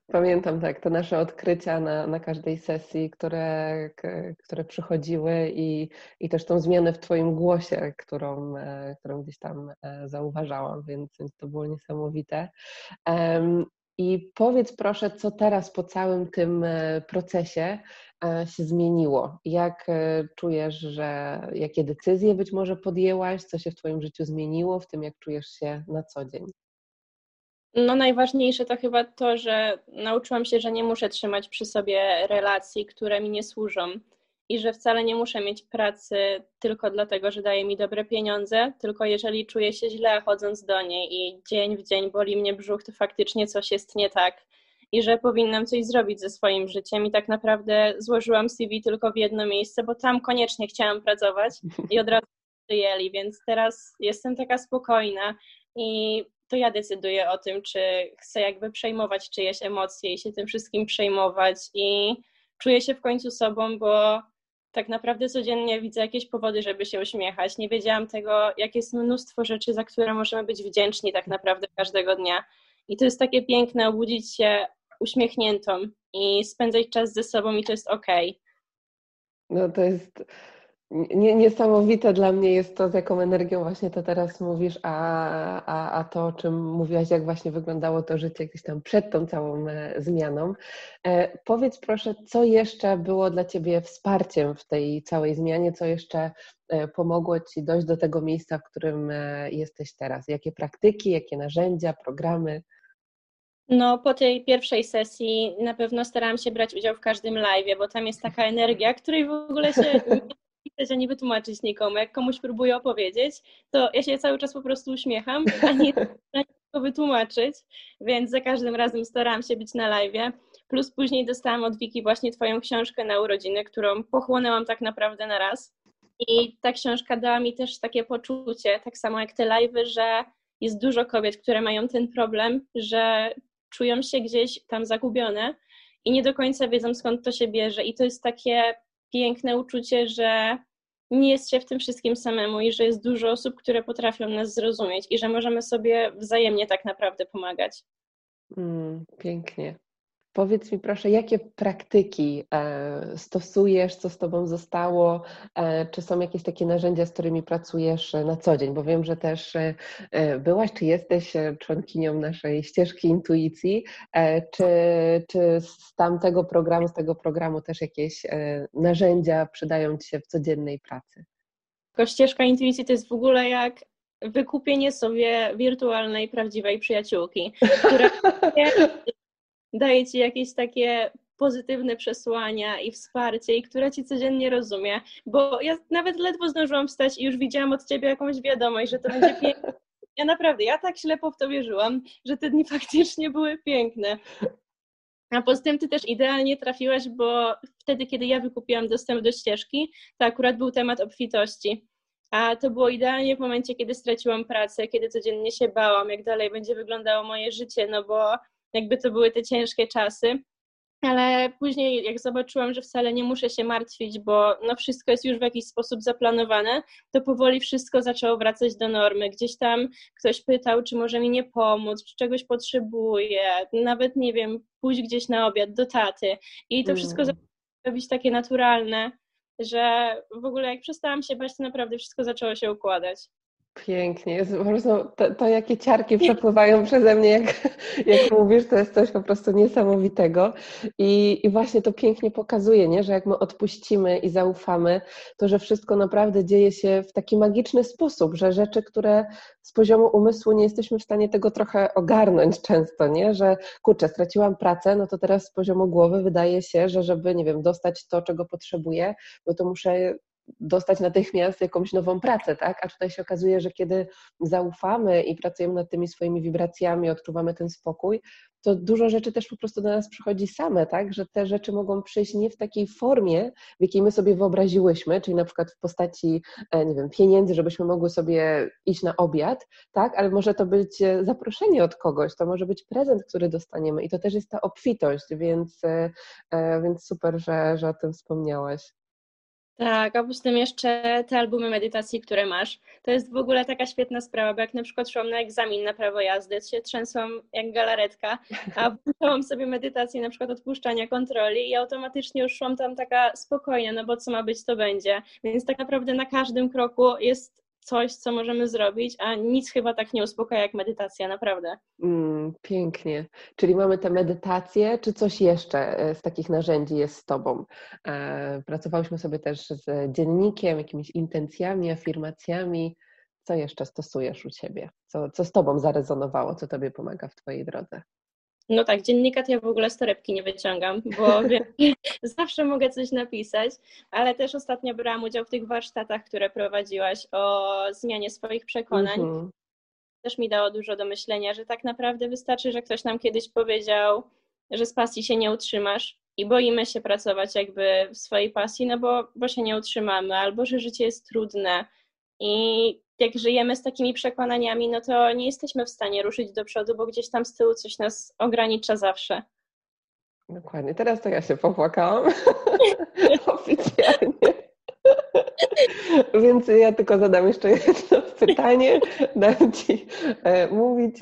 Pamiętam tak, te nasze odkrycia na każdej sesji, które przychodziły i też tą zmianę w twoim głosie, którą gdzieś tam zauważałam, więc to było niesamowite. I powiedz proszę, co teraz po całym tym procesie się zmieniło? Jak czujesz, jakie decyzje być może podjęłaś? Co się w twoim życiu zmieniło w tym, jak czujesz się na co dzień? No najważniejsze to chyba to, że nauczyłam się, że nie muszę trzymać przy sobie relacji, które mi nie służą i że wcale nie muszę mieć pracy tylko dlatego, że daje mi dobre pieniądze, tylko jeżeli czuję się źle chodząc do niej i dzień w dzień boli mnie brzuch, to faktycznie coś jest nie tak i że powinnam coś zrobić ze swoim życiem i tak naprawdę złożyłam CV tylko w jedno miejsce, bo tam koniecznie chciałam pracować i od razu przyjęli, więc teraz jestem taka spokojna i to ja decyduję o tym, czy chcę jakby przejmować czyjeś emocje i się tym wszystkim przejmować i czuję się w końcu sobą, bo tak naprawdę codziennie widzę jakieś powody, żeby się uśmiechać. Nie wiedziałam tego, jak jest mnóstwo rzeczy, za które możemy być wdzięczni tak naprawdę każdego dnia. I to jest takie piękne, obudzić się uśmiechniętą i spędzać czas ze sobą i to jest okej. No to jest niesamowite dla mnie jest to, z jaką energią właśnie to teraz mówisz, a to, o czym mówiłaś, jak właśnie wyglądało to życie gdzieś tam przed tą całą zmianą. Powiedz proszę, co jeszcze było dla ciebie wsparciem w tej całej zmianie, co jeszcze pomogło ci dojść do tego miejsca, w którym jesteś teraz? Jakie praktyki, jakie narzędzia, programy? No po tej pierwszej sesji na pewno starałam się brać udział w każdym live'ie, bo tam jest taka energia, której w ogóle się ja nie wytłumaczyć nikomu, jak komuś próbuję opowiedzieć, to ja się cały czas po prostu uśmiecham, a nie to wytłumaczyć, więc za każdym razem starałam się być na live'ie, plus później dostałam od Wiki właśnie twoją książkę na urodziny, którą pochłonęłam tak naprawdę na raz i ta książka dała mi też takie poczucie, tak samo jak te live'y, że jest dużo kobiet, które mają ten problem, że czują się gdzieś tam zagubione i nie do końca wiedzą skąd to się bierze i to jest takie piękne uczucie, że nie jest się w tym wszystkim samemu i że jest dużo osób, które potrafią nas zrozumieć i że możemy sobie wzajemnie tak naprawdę pomagać. Pięknie. Powiedz mi proszę, jakie praktyki stosujesz, co z tobą zostało, czy są jakieś takie narzędzia, z którymi pracujesz na co dzień, bo wiem, że też byłaś, czy jesteś członkinią naszej ścieżki intuicji, czy z tego programu też jakieś narzędzia przydają ci się w codziennej pracy? Ścieżka intuicji to jest w ogóle jak wykupienie sobie wirtualnej, prawdziwej przyjaciółki, która daje ci jakieś takie pozytywne przesłania i wsparcie i która ci codziennie rozumie, bo ja nawet ledwo zdążyłam wstać i już widziałam od ciebie jakąś wiadomość, że to będzie piękne. Ja tak ślepo w to wierzyłam, że te dni faktycznie były piękne. A poza tym ty też idealnie trafiłaś, bo wtedy, kiedy ja wykupiłam dostęp do ścieżki, to akurat był temat obfitości. A to było idealnie w momencie, kiedy straciłam pracę, kiedy codziennie się bałam, jak dalej będzie wyglądało moje życie, no bo jakby to były te ciężkie czasy, ale później jak zobaczyłam, że wcale nie muszę się martwić, bo no wszystko jest już w jakiś sposób zaplanowane, to powoli wszystko zaczęło wracać do normy. Gdzieś tam ktoś pytał, czy może mi nie pomóc, czy czegoś potrzebuje, nawet nie wiem, pójść gdzieś na obiad do taty i to wszystko zaczęło robić takie naturalne, że w ogóle jak przestałam się bać, to naprawdę wszystko zaczęło się układać. Pięknie. Jest po prostu to jakie ciarki przepływają przeze mnie, jak mówisz, to jest coś po prostu niesamowitego. I właśnie to pięknie pokazuje, nie? Że jak my odpuścimy i zaufamy, to że wszystko naprawdę dzieje się w taki magiczny sposób, że rzeczy, które z poziomu umysłu nie jesteśmy w stanie tego trochę ogarnąć często, nie? Że kurczę, straciłam pracę, no to teraz z poziomu głowy wydaje się, że żeby, nie wiem, dostać to, czego potrzebuję, no to muszę dostać natychmiast jakąś nową pracę, tak? A tutaj się okazuje, że kiedy zaufamy i pracujemy nad tymi swoimi wibracjami, odczuwamy ten spokój, to dużo rzeczy też po prostu do nas przychodzi same, tak? Że te rzeczy mogą przyjść nie w takiej formie, w jakiej my sobie wyobraziłyśmy, czyli na przykład w postaci, nie wiem, pieniędzy, żebyśmy mogły sobie iść na obiad, tak? Ale może to być zaproszenie od kogoś, to może być prezent, który dostaniemy i to też jest ta obfitość, więc super, że o tym wspomniałaś. Tak, a poza tym jeszcze te albumy medytacji, które masz, to jest w ogóle taka świetna sprawa, bo jak na przykład szłam na egzamin na prawo jazdy, się trzęsłam jak galaretka, a włączyłam sobie medytację na przykład odpuszczania kontroli i automatycznie już szłam tam taka spokojna, no bo co ma być, to będzie. Więc tak naprawdę na każdym kroku jest coś, co możemy zrobić, a nic chyba tak nie uspokaja jak medytacja, naprawdę. Pięknie. Czyli mamy te medytacje, czy coś jeszcze z takich narzędzi jest z Tobą? Pracowałyśmy sobie też z dziennikiem, jakimiś intencjami, afirmacjami. Co jeszcze stosujesz u Ciebie? Co z Tobą zarezonowało? Co Tobie pomaga w Twojej drodze? No tak, dziennika to ja w ogóle z torebki nie wyciągam, bo wiem, zawsze mogę coś napisać, ale też ostatnio brałam udział w tych warsztatach, które prowadziłaś o zmianie swoich przekonań. Też mi dało dużo do myślenia, że tak naprawdę wystarczy, że ktoś nam kiedyś powiedział, że z pasji się nie utrzymasz i boimy się pracować jakby w swojej pasji, no bo się nie utrzymamy, albo że życie jest trudne i jak żyjemy z takimi przekonaniami, no to nie jesteśmy w stanie ruszyć do przodu, bo gdzieś tam z tyłu coś nas ogranicza zawsze. Dokładnie. Teraz to ja się popłakałam. Oficjalnie. Więc ja tylko zadam jeszcze jedno pytanie. Dam Ci mówić.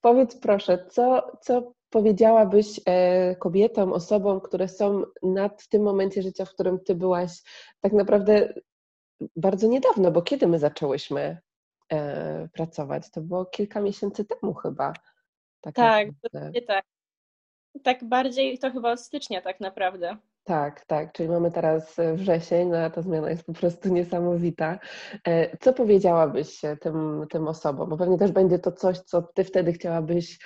Powiedz proszę, co powiedziałabyś kobietom, osobom, które są w tym momencie życia, w którym Ty byłaś tak naprawdę bardzo niedawno, bo kiedy my zaczęłyśmy pracować? To było kilka miesięcy temu chyba. Tak. Tak bardziej to chyba od stycznia tak naprawdę. Tak, czyli mamy teraz wrzesień, no a ta zmiana jest po prostu niesamowita. Co powiedziałabyś tym osobom? Bo pewnie też będzie to coś, co Ty wtedy chciałabyś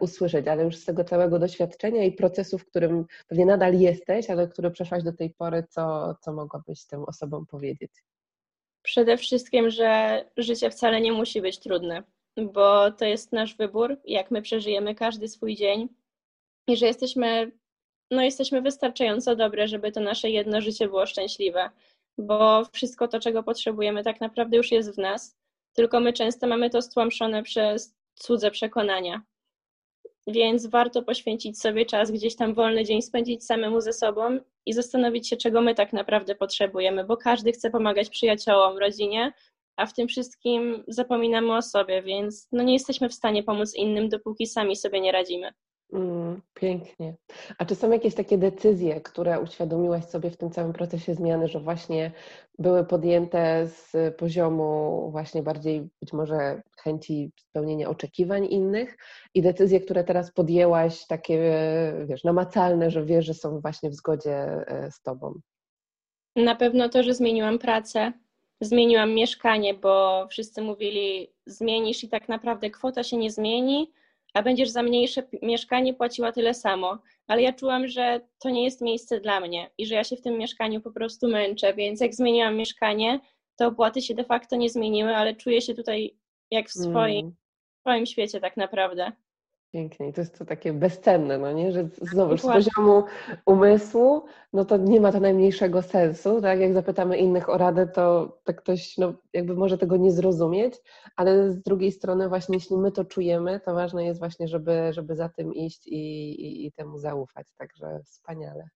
usłyszeć, ale już z tego całego doświadczenia i procesu, w którym pewnie nadal jesteś, ale który przeszłaś do tej pory, co mogłabyś tym osobom powiedzieć? Przede wszystkim, że życie wcale nie musi być trudne, bo to jest nasz wybór, jak my przeżyjemy każdy swój dzień i że jesteśmy wystarczająco dobre, żeby to nasze jedno życie było szczęśliwe, bo wszystko to, czego potrzebujemy, tak naprawdę już jest w nas, tylko my często mamy to stłamszone przez cudze przekonania. Więc warto poświęcić sobie czas, gdzieś tam wolny dzień spędzić samemu ze sobą i zastanowić się, czego my tak naprawdę potrzebujemy, bo każdy chce pomagać przyjaciołom, rodzinie, a w tym wszystkim zapominamy o sobie, więc nie jesteśmy w stanie pomóc innym, dopóki sami sobie nie radzimy. Pięknie. A czy są jakieś takie decyzje, które uświadomiłaś sobie w tym całym procesie zmiany, że właśnie były podjęte z poziomu właśnie bardziej być może chęci spełnienia oczekiwań innych i decyzje, które teraz podjęłaś takie, wiesz, namacalne, że wiesz, że są właśnie w zgodzie z Tobą? Na pewno to, że zmieniłam pracę, zmieniłam mieszkanie, bo wszyscy mówili, zmienisz i tak naprawdę kwota się nie zmieni, a będziesz za mniejsze mieszkanie płaciła tyle samo, ale ja czułam, że to nie jest miejsce dla mnie i że ja się w tym mieszkaniu po prostu męczę, więc jak zmieniłam mieszkanie, to opłaty się de facto nie zmieniły, ale czuję się tutaj jak w swoim świecie tak naprawdę. Pięknie. I to jest to takie bezcenne, no nie? Że znowu z poziomu umysłu, no to nie ma to najmniejszego sensu, tak? Jak zapytamy innych o radę, to ktoś jakby może tego nie zrozumieć, ale z drugiej strony właśnie jeśli my to czujemy, to ważne jest właśnie, żeby za tym iść i temu zaufać, także wspaniale.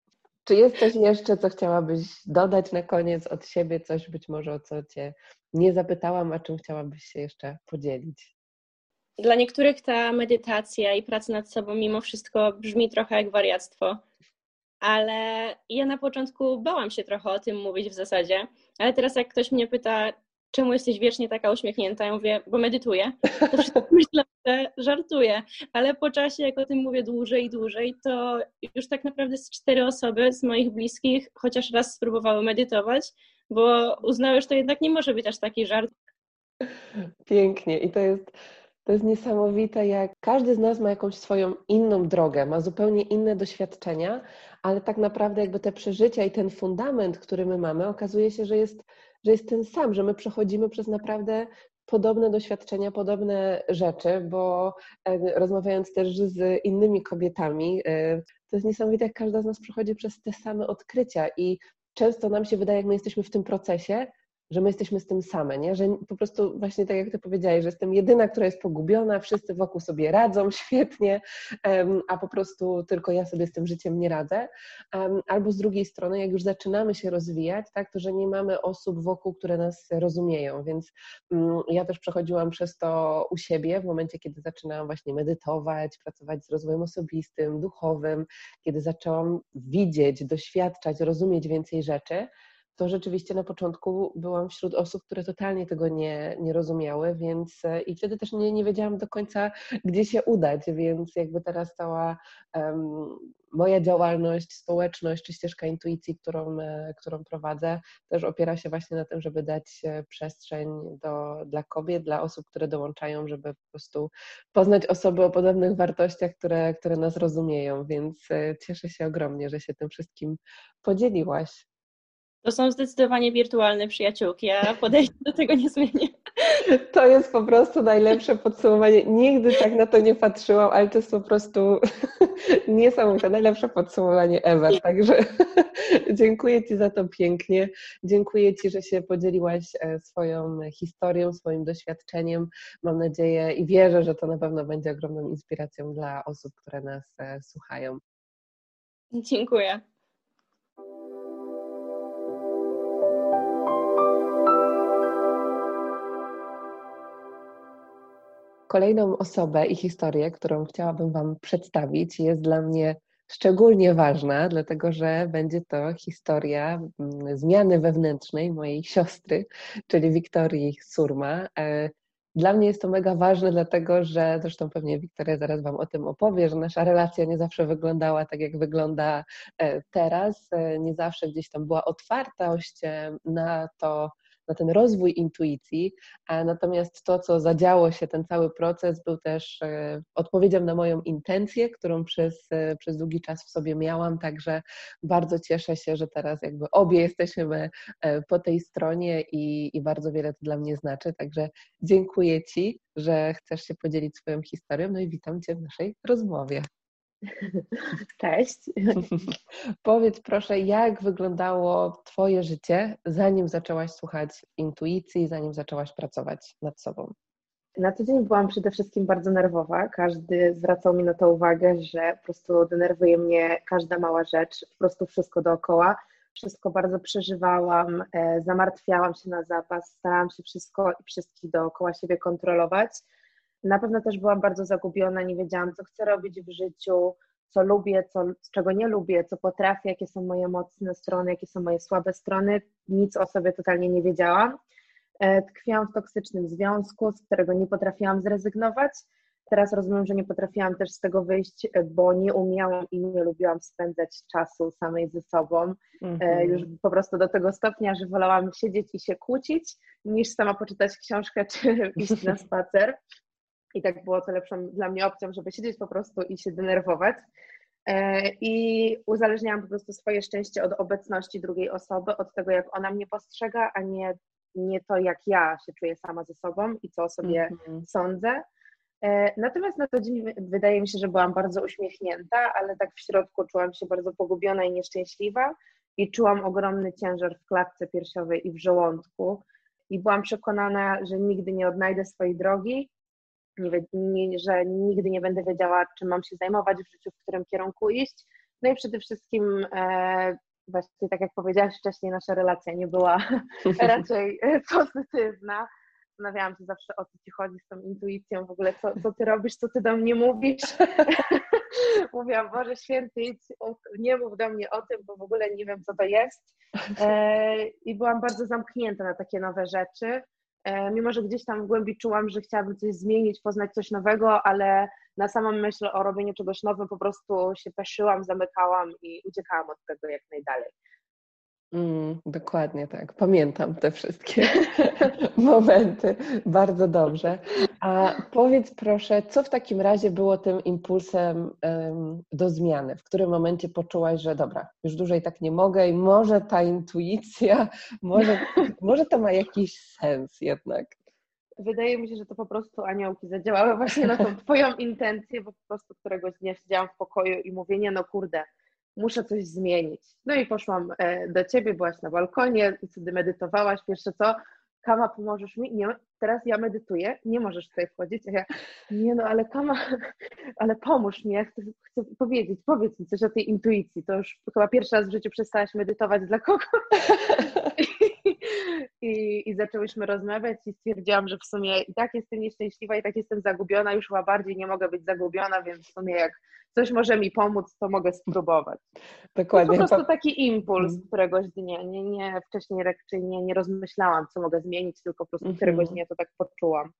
Czy jest coś jeszcze, co chciałabyś dodać na koniec od siebie, coś być może o co Cię nie zapytałam, a czym chciałabyś się jeszcze podzielić? Dla niektórych ta medytacja i praca nad sobą mimo wszystko brzmi trochę jak wariactwo, ale ja na początku bałam się trochę o tym mówić w zasadzie, ale teraz jak ktoś mnie pyta, czemu jesteś wiecznie taka uśmiechnięta? Ja mówię, bo medytuję. To wszystko myślę, że żartuję. Ale po czasie, jak o tym mówię dłużej i dłużej, to już tak naprawdę 4 osoby z moich bliskich chociaż raz spróbowały medytować, bo uznały, że to jednak nie może być aż taki żart. Pięknie. I to jest niesamowite, jak każdy z nas ma jakąś swoją inną drogę, ma zupełnie inne doświadczenia, ale tak naprawdę jakby te przeżycia i ten fundament, który my mamy, okazuje się, że jest ten sam, że my przechodzimy przez naprawdę podobne doświadczenia, podobne rzeczy, bo rozmawiając też z innymi kobietami, to jest niesamowite, jak każda z nas przechodzi przez te same odkrycia i często nam się wydaje, jak my jesteśmy w tym procesie, że my jesteśmy z tym same, nie? Że po prostu właśnie tak jak Ty powiedziałeś, że jestem jedyna, która jest pogubiona, wszyscy wokół sobie radzą świetnie, a po prostu tylko ja sobie z tym życiem nie radzę. Albo z drugiej strony, jak już zaczynamy się rozwijać, tak, to że nie mamy osób wokół, które nas rozumieją, więc ja też przechodziłam przez to u siebie w momencie, kiedy zaczynałam właśnie medytować, pracować z rozwojem osobistym, duchowym, kiedy zaczęłam widzieć, doświadczać, rozumieć więcej rzeczy, to rzeczywiście na początku byłam wśród osób, które totalnie tego nie rozumiały, więc i wtedy też nie wiedziałam do końca, gdzie się udać, więc jakby teraz cała moja działalność, społeczność czy ścieżka intuicji, którą prowadzę, też opiera się właśnie na tym, żeby dać przestrzeń dla kobiet, dla osób, które dołączają, żeby po prostu poznać osoby o podobnych wartościach, które nas rozumieją, więc cieszę się ogromnie, że się tym wszystkim podzieliłaś. To są zdecydowanie wirtualne przyjaciółki, ja podejście do tego nie zmienię. To jest po prostu najlepsze podsumowanie. Nigdy tak na to nie patrzyłam, ale to jest po prostu niesamowite, najlepsze podsumowanie ever. Także dziękuję Ci za to pięknie. Dziękuję Ci, że się podzieliłaś swoją historią, swoim doświadczeniem. Mam nadzieję i wierzę, że to na pewno będzie ogromną inspiracją dla osób, które nas słuchają. Dziękuję. Kolejną osobę i historię, którą chciałabym Wam przedstawić, jest dla mnie szczególnie ważna, dlatego że będzie to historia zmiany wewnętrznej mojej siostry, czyli Wiktorii Surma. Dla mnie jest to mega ważne, dlatego że, zresztą pewnie Wiktoria zaraz Wam o tym opowie, że nasza relacja nie zawsze wyglądała tak, jak wygląda teraz. Nie zawsze gdzieś tam była otwartość na to, na ten rozwój intuicji, natomiast to, co zadziało się, ten cały proces był też odpowiedzią na moją intencję, którą przez długi czas w sobie miałam, także bardzo cieszę się, że teraz jakby obie jesteśmy po tej stronie i bardzo wiele to dla mnie znaczy, także dziękuję Ci, że chcesz się podzielić swoją historią, no i witam Cię w naszej rozmowie. Cześć. Powiedz proszę, jak wyglądało Twoje życie, zanim zaczęłaś słuchać intuicji, zanim zaczęłaś pracować nad sobą? Na co dzień byłam przede wszystkim bardzo nerwowa. Każdy zwracał mi na to uwagę, że po prostu denerwuje mnie każda mała rzecz, po prostu wszystko dookoła. Wszystko bardzo przeżywałam, zamartwiałam się na zapas, starałam się wszystko i wszystkich dookoła siebie kontrolować. Na pewno też byłam bardzo zagubiona, nie wiedziałam, co chcę robić w życiu, co lubię, czego nie lubię, co potrafię, jakie są moje mocne strony, jakie są moje słabe strony. Nic o sobie totalnie nie wiedziałam. Tkwiłam w toksycznym związku, z którego nie potrafiłam zrezygnować. Teraz rozumiem, że nie potrafiłam też z tego wyjść, bo nie umiałam i nie lubiłam spędzać czasu samej ze sobą. Już po prostu do tego stopnia, że wolałam siedzieć i się kłócić, niż sama poczytać książkę czy iść na spacer. I tak było to lepszą dla mnie opcją, żeby siedzieć po prostu i się denerwować. I uzależniałam po prostu swoje szczęście od obecności drugiej osoby, od tego, jak ona mnie postrzega, a nie to, jak ja się czuję sama ze sobą i co o sobie sądzę. Natomiast na co dzień wydaje mi się, że byłam bardzo uśmiechnięta, ale tak w środku czułam się bardzo pogubiona i nieszczęśliwa i czułam ogromny ciężar w klatce piersiowej i w żołądku. I byłam przekonana, że nigdy nie odnajdę swojej drogi, że nigdy nie będę wiedziała, czym mam się zajmować w życiu, w którym kierunku iść. No i przede wszystkim właśnie tak jak powiedziałaś wcześniej, nasza relacja nie była raczej pozytywna. Zastanawiałam się zawsze, o co Ci chodzi z tą intuicją, w ogóle co Ty robisz, co Ty do mnie mówisz. Mówiłam, Boże Święty, nie mów do mnie o tym, bo w ogóle nie wiem, co to jest. I byłam bardzo zamknięta na takie nowe rzeczy. mimo że gdzieś tam w głębi czułam, że chciałabym coś zmienić, poznać coś nowego, ale na samą myśl o robieniu czegoś nowego po prostu się peszyłam, zamykałam i uciekałam od tego jak najdalej. Dokładnie tak. Pamiętam te wszystkie momenty. Bardzo dobrze. A powiedz proszę, co w takim razie było tym impulsem do zmiany? W którym momencie poczułaś, że dobra, już dłużej tak nie mogę i może ta intuicja, może to ma jakiś sens jednak? Wydaje mi się, że to po prostu aniołki zadziałały właśnie na tą twoją intencję, bo po prostu któregoś dnia siedziałam w pokoju i mówię, nie no kurde, muszę coś zmienić. No i poszłam do ciebie, byłaś na balkonie, wtedy medytowałaś, pierwsze co, Kama, pomożesz mi? Nie, teraz ja medytuję, nie możesz tutaj wchodzić. A ja, nie no, ale Kama, ale pomóż mi, ja chcę powiedzieć, powiedz mi coś o tej intuicji. To już chyba pierwszy raz w życiu przestałaś medytować dla kogoś. I zaczęłyśmy rozmawiać i stwierdziłam, że w sumie i tak jestem nieszczęśliwa i tak jestem zagubiona, już chyba bardziej nie mogę być zagubiona, więc w sumie jak coś może mi pomóc, to mogę spróbować. Dokładnie. To po prostu taki impuls któregoś dnia, wcześniej raczej nie rozmyślałam, co mogę zmienić, tylko po prostu któregoś dnia to tak poczułam.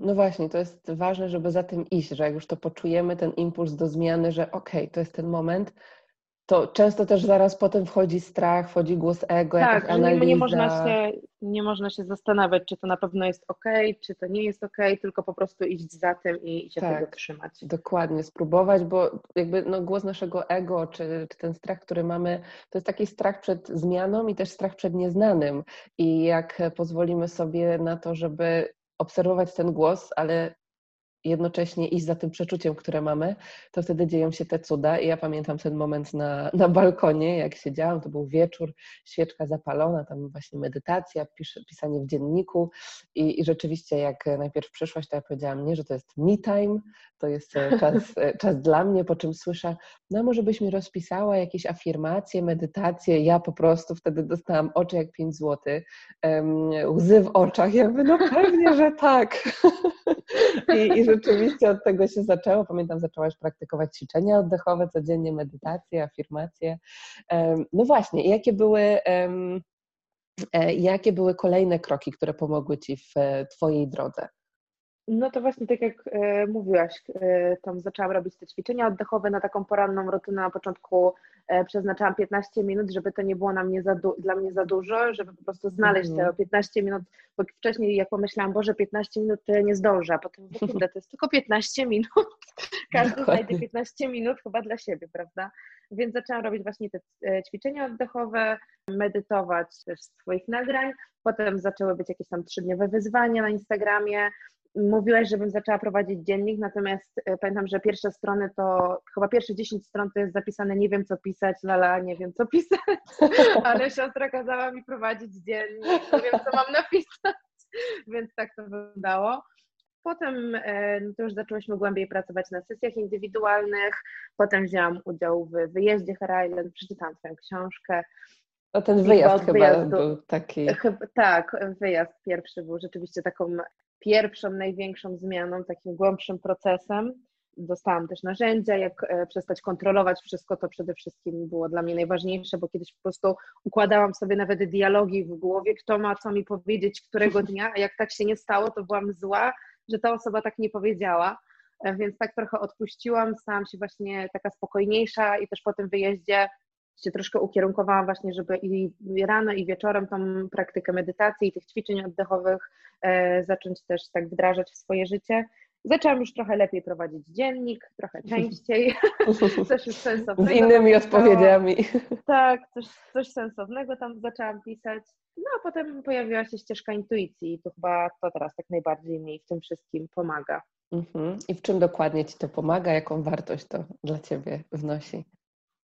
No właśnie, to jest ważne, żeby za tym iść, że jak już to poczujemy, ten impuls do zmiany, że okej, to jest ten moment, to często też zaraz potem wchodzi strach, wchodzi głos ego, tak, jakaś analiza. Tak, nie można się zastanawiać, czy to na pewno jest okej, czy to nie jest okej, tylko po prostu iść za tym i się tak, tego trzymać. Dokładnie, spróbować, bo jakby głos naszego ego, czy ten strach, który mamy, to jest taki strach przed zmianą i też strach przed nieznanym. I jak pozwolimy sobie na to, żeby obserwować ten głos, ale jednocześnie iść za tym przeczuciem, które mamy, to wtedy dzieją się te cuda. I ja pamiętam ten moment na balkonie, jak siedziałam, to był wieczór, świeczka zapalona, tam właśnie medytacja, pisanie w dzienniku i rzeczywiście jak najpierw przyszłaś, to ja powiedziałam, nie, że to jest me time, to jest czas dla mnie, po czym słyszę, no może byś mi rozpisała jakieś afirmacje, medytacje, ja po prostu wtedy dostałam oczy jak 5 zł, łzy w oczach, ja mówię, no pewnie, że tak. I rzeczywiście od tego się zaczęło. Pamiętam, zaczęłaś praktykować ćwiczenia oddechowe, codziennie medytacje, afirmacje. No właśnie, jakie były kolejne kroki, które pomogły Ci w Twojej drodze? No to właśnie tak jak mówiłaś, tam zaczęłam robić te ćwiczenia oddechowe na taką poranną rutynę. Na początku przeznaczałam 15 minut, żeby to nie było dla mnie za dużo, żeby po prostu znaleźć te 15 minut, bo wcześniej jak pomyślałam, Boże, 15 minut to ja nie zdążę, a potem to jest tylko 15 minut, każdy znajdzie 15 minut chyba dla siebie, prawda? Więc zaczęłam robić właśnie te ćwiczenia oddechowe, medytować też z swoich nagrań, potem zaczęły być jakieś tam 3-dniowe wyzwania na Instagramie. Mówiłaś, żebym zaczęła prowadzić dziennik, natomiast pamiętam, że pierwsze strony to, chyba pierwsze 10 stron to jest zapisane nie wiem co pisać, lala, nie wiem co pisać, ale siostra kazała mi prowadzić dziennik, nie wiem co mam napisać, więc tak to wyglądało. Potem to już zaczęłyśmy głębiej pracować na sesjach indywidualnych, potem wzięłam udział w wyjeździe Herla Island, przeczytałam twoją książkę. No ten wyjazd był taki... Tak, wyjazd pierwszy był rzeczywiście taką pierwszą, największą zmianą, takim głębszym procesem. Dostałam też narzędzia, jak przestać kontrolować wszystko, to przede wszystkim było dla mnie najważniejsze, bo kiedyś po prostu układałam sobie nawet dialogi w głowie, kto ma co mi powiedzieć którego dnia, a jak tak się nie stało, to byłam zła, że ta osoba tak nie powiedziała, więc tak trochę odpuściłam, stałam się właśnie taka spokojniejsza i też po tym wyjeździe się troszkę ukierunkowałam właśnie, żeby i rano i wieczorem tą praktykę medytacji i tych ćwiczeń oddechowych zacząć też tak wdrażać w swoje życie. Zaczęłam już trochę lepiej prowadzić dziennik, trochę częściej, coś już sensownego. Z innymi odpowiedziami. Tak, coś sensownego tam zaczęłam pisać. No a potem pojawiła się ścieżka intuicji i to chyba to teraz tak najbardziej mi w tym wszystkim pomaga. I w czym dokładnie Ci to pomaga? Jaką wartość to dla Ciebie wnosi?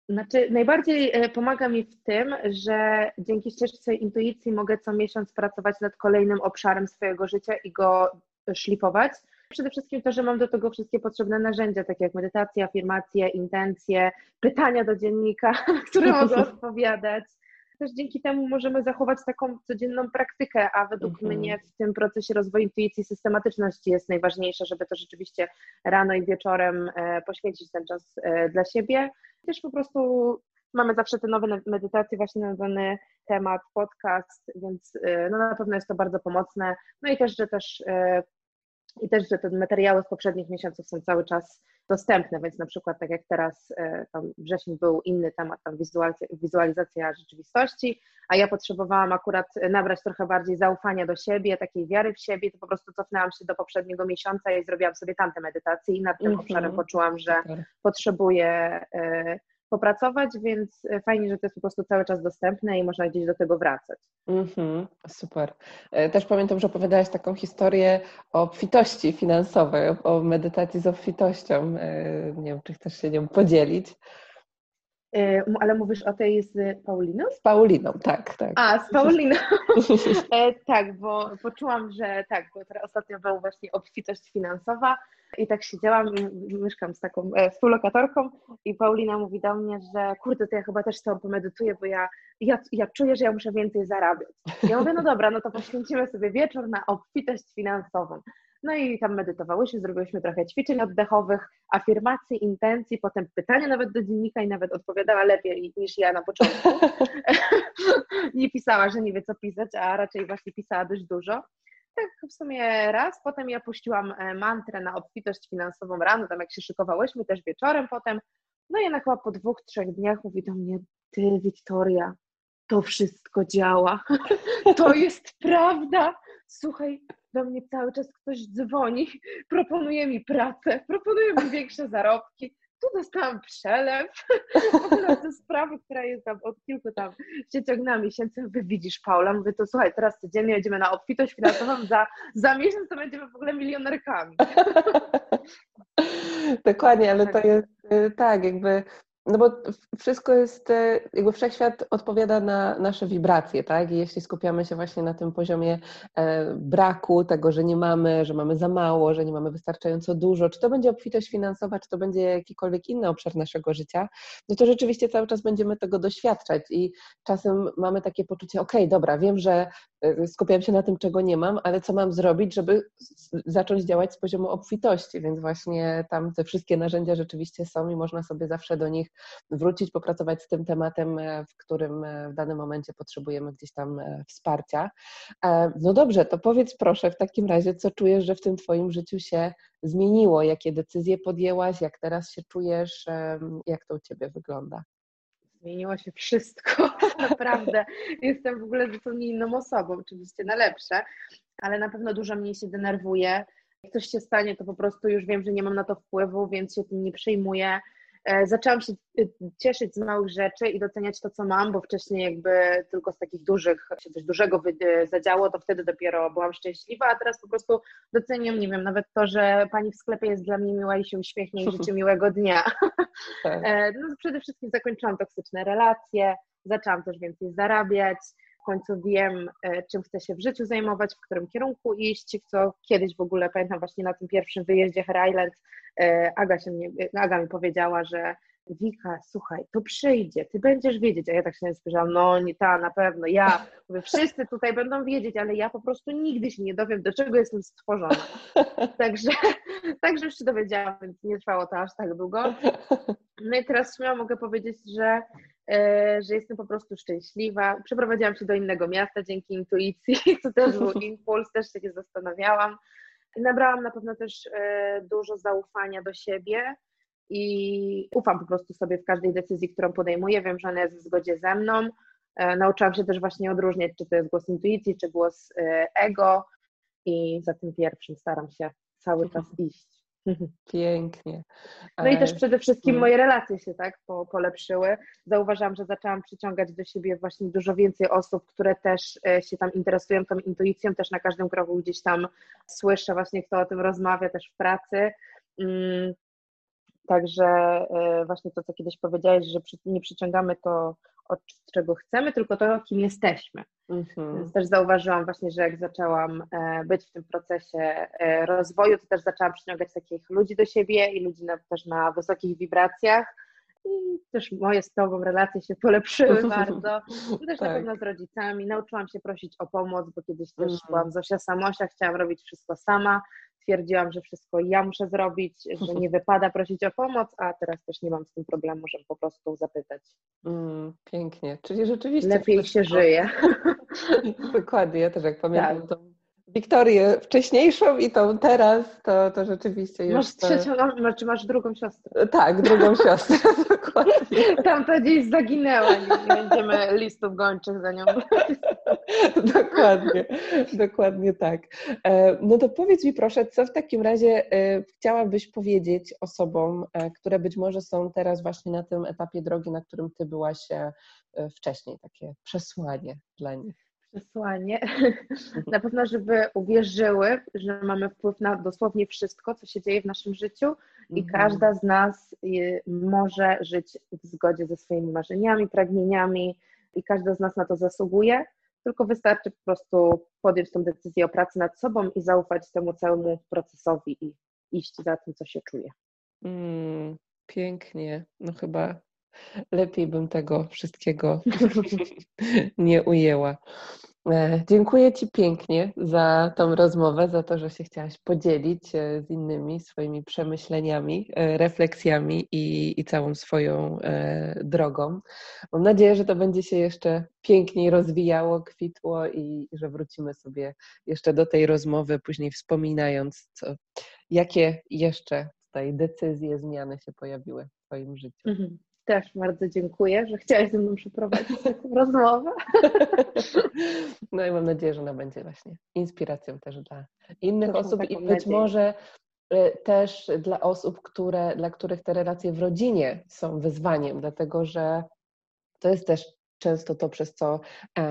Znaczy, najbardziej pomaga mi w tym, że dzięki ścieżce intuicji mogę co miesiąc pracować nad kolejnym obszarem swojego życia i go szlifować. Przede wszystkim to, że mam do tego wszystkie potrzebne narzędzia, takie jak medytacja, afirmacje, intencje, pytania do dziennika, które mogę odpowiadać. Też dzięki temu możemy zachować taką codzienną praktykę, a według mnie w tym procesie rozwoju intuicji systematyczności jest najważniejsza, żeby to rzeczywiście rano i wieczorem poświęcić ten czas dla siebie. Też po prostu Mamy zawsze te nowe medytacje właśnie na dany temat, podcast, więc no, na pewno jest to bardzo pomocne. No i też, że te materiały z poprzednich miesięcy są cały czas dostępne, więc na przykład tak jak teraz, tam wrzesień był inny temat, tam wizualizacja rzeczywistości, a ja potrzebowałam akurat nabrać trochę bardziej zaufania do siebie, takiej wiary w siebie, to po prostu cofnęłam się do poprzedniego miesiąca i zrobiłam sobie tamte medytacje i nad tym obszarem poczułam, że potrzebuję popracować, więc fajnie, że to jest po prostu cały czas dostępne i można gdzieś do tego wracać. Super. Też pamiętam, że opowiadałaś taką historię o obfitości finansowej, o medytacji z obfitością. Nie wiem, czy chcesz się nią podzielić. Ale mówisz o tej z Pauliną? Z Pauliną, tak. A, z Pauliną. Tak, bo poczułam, że tak, bo teraz ostatnio była właśnie obfitość finansowa i tak siedziałam, mieszkam z taką współlokatorką i Paulina mówi do mnie, że kurde, to ja chyba też sobie pomedytuję, bo ja czuję, że ja muszę więcej zarabiać. Ja mówię, no dobra, no to poświęcimy sobie wieczór na obfitość finansową. No i tam medytowałyśmy, zrobiłyśmy trochę ćwiczeń oddechowych, afirmacji, intencji, potem pytania nawet do dziennika i nawet odpowiadała lepiej niż ja na początku. Nie pisała, że nie wie co pisać, a raczej właśnie pisała dość dużo. Tak w sumie raz, potem ja puściłam mantrę na obfitość finansową rano, tam jak się szykowałyśmy, też wieczorem potem. No i ona chyba po 2-3 dniach mówi do mnie, ty Wiktoria, to wszystko działa, to jest prawda, słuchaj, do mnie cały czas ktoś dzwoni, proponuje mi pracę, proponuje mi większe zarobki, tu dostałam przelew, w ogóle te sprawy, która jest tam od kilku tam miesięcy, wy widzisz Paula, mówię, to słuchaj, teraz codziennie jedziemy na obfitość finansową, za miesiąc to będziemy w ogóle milionerkami. Dokładnie, ale to jest tak, jakby... No bo wszystko jest, jakby wszechświat odpowiada na nasze wibracje, tak? I jeśli skupiamy się właśnie na tym poziomie braku, tego, że nie mamy, że mamy za mało, że nie mamy wystarczająco dużo, czy to będzie obfitość finansowa, czy to będzie jakikolwiek inny obszar naszego życia, no to rzeczywiście cały czas będziemy tego doświadczać i czasem mamy takie poczucie, okej, dobra, wiem, że skupiam się na tym, czego nie mam, ale co mam zrobić, żeby zacząć działać z poziomu obfitości, więc właśnie tam te wszystkie narzędzia rzeczywiście są i można sobie zawsze do nich wrócić, popracować z tym tematem, w którym w danym momencie potrzebujemy gdzieś tam wsparcia. No dobrze, to powiedz proszę w takim razie, co czujesz, że w tym Twoim życiu się zmieniło, jakie decyzje podjęłaś, jak teraz się czujesz, jak to u Ciebie wygląda? Zmieniło się wszystko, naprawdę. Jestem w ogóle zupełnie inną osobą, oczywiście na lepsze, ale na pewno dużo mniej się denerwuję. Jak coś się stanie, to po prostu już wiem, że nie mam na to wpływu, więc się tym nie przejmuję. Zaczęłam się cieszyć z małych rzeczy i doceniać to, co mam, bo wcześniej jakby tylko z takich dużych, się coś dużego zadziało, to wtedy dopiero byłam szczęśliwa, a teraz po prostu doceniam, nie wiem, nawet to, że pani w sklepie jest dla mnie miła i się uśmiechnie i życzę miłego dnia. Tak. No, przede wszystkim zakończyłam toksyczne relacje, zaczęłam też więcej zarabiać, w końcu wiem, czym chcę się w życiu zajmować, w którym kierunku iść, co kiedyś w ogóle, pamiętam właśnie na tym pierwszym wyjeździe Herla Island, Aga mi powiedziała, że Wika, słuchaj, to przyjdzie, ty będziesz wiedzieć, a ja tak się nie spojrzałam, no nie ta, na pewno, ja, mówię, wszyscy tutaj będą wiedzieć, ale ja po prostu nigdy się nie dowiem, do czego jestem stworzona, także już się dowiedziałam, więc nie trwało to aż tak długo, no i teraz śmiało mogę powiedzieć, że jestem po prostu szczęśliwa, przeprowadziłam się do innego miasta dzięki intuicji, to też był impuls, też się zastanawiałam, nabrałam na pewno też dużo zaufania do siebie, i ufam po prostu sobie w każdej decyzji, którą podejmuję, wiem, że ona jest w zgodzie ze mną, nauczyłam się też właśnie odróżniać, czy to jest głos intuicji, czy głos ego i za tym pierwszym staram się cały czas iść. Pięknie. No i też przede wszystkim moje relacje się tak polepszyły, zauważyłam, że zaczęłam przyciągać do siebie właśnie dużo więcej osób, które też się tam interesują tą intuicją, też na każdym kroku gdzieś tam słyszę właśnie, kto o tym rozmawia też w pracy. Także właśnie to, co kiedyś powiedziałeś, że nie przyciągamy to, od czego chcemy, tylko to, kim jesteśmy. Więc też zauważyłam właśnie, że jak zaczęłam być w tym procesie rozwoju, to też zaczęłam przyciągać takich ludzi do siebie i ludzi też na wysokich wibracjach. I też moje z Tobą relacje się polepszyły bardzo. I też na pewno z rodzicami. Nauczyłam się prosić o pomoc, bo kiedyś też byłam Zosia Samosia, chciałam robić wszystko sama. twierdziłam, że wszystko ja muszę zrobić, że nie wypada prosić o pomoc, a teraz też nie mam z tym problemu, żeby po prostu zapytać. Pięknie, czyli rzeczywiście... Lepiej się żyje. Dokładnie, ja też jak pamiętam tą Wiktorię wcześniejszą i tą teraz, to rzeczywiście jest... Masz trzecią, znaczy masz drugą siostrę. Tak, drugą siostrę, dokładnie. Tamta gdzieś zaginęła, nie będziemy listów gończych za nią. Dokładnie, dokładnie tak. No to powiedz mi proszę, co w takim razie chciałabyś powiedzieć osobom, które być może są teraz właśnie na tym etapie drogi, na którym Ty byłaś wcześniej, takie przesłanie dla nich. Przesłanie. Na pewno, żeby uwierzyły, że mamy wpływ na dosłownie wszystko, co się dzieje w naszym życiu i każda z nas może żyć w zgodzie ze swoimi marzeniami, pragnieniami i każda z nas na to zasługuje, tylko wystarczy po prostu podjąć tę decyzję o pracy nad sobą i zaufać temu całemu procesowi i iść za tym, co się czuje. Pięknie. No chyba... Lepiej bym tego wszystkiego nie ujęła. Dziękuję Ci pięknie za tą rozmowę, za to, że się chciałaś podzielić z innymi swoimi przemyśleniami, refleksjami i całą swoją drogą. Mam nadzieję, że to będzie się jeszcze piękniej rozwijało, kwitło i że wrócimy sobie jeszcze do tej rozmowy, później wspominając, jakie jeszcze tutaj decyzje, zmiany się pojawiły w Twoim życiu. Też bardzo dziękuję, że chciałaś ze mną przeprowadzić taką rozmowę. No i mam nadzieję, że ona będzie właśnie inspiracją też dla innych osób i być może też dla osób, dla których te relacje w rodzinie są wyzwaniem, dlatego że to jest też często to,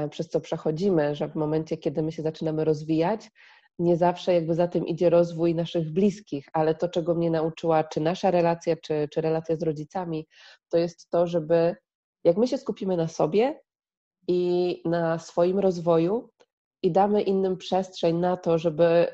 przez co przechodzimy, że w momencie, kiedy my się zaczynamy rozwijać, nie zawsze jakby za tym idzie rozwój naszych bliskich, ale to, czego mnie nauczyła czy nasza relacja, czy relacja z rodzicami, to jest to, żeby jak my się skupimy na sobie i na swoim rozwoju i damy innym przestrzeń na to, żeby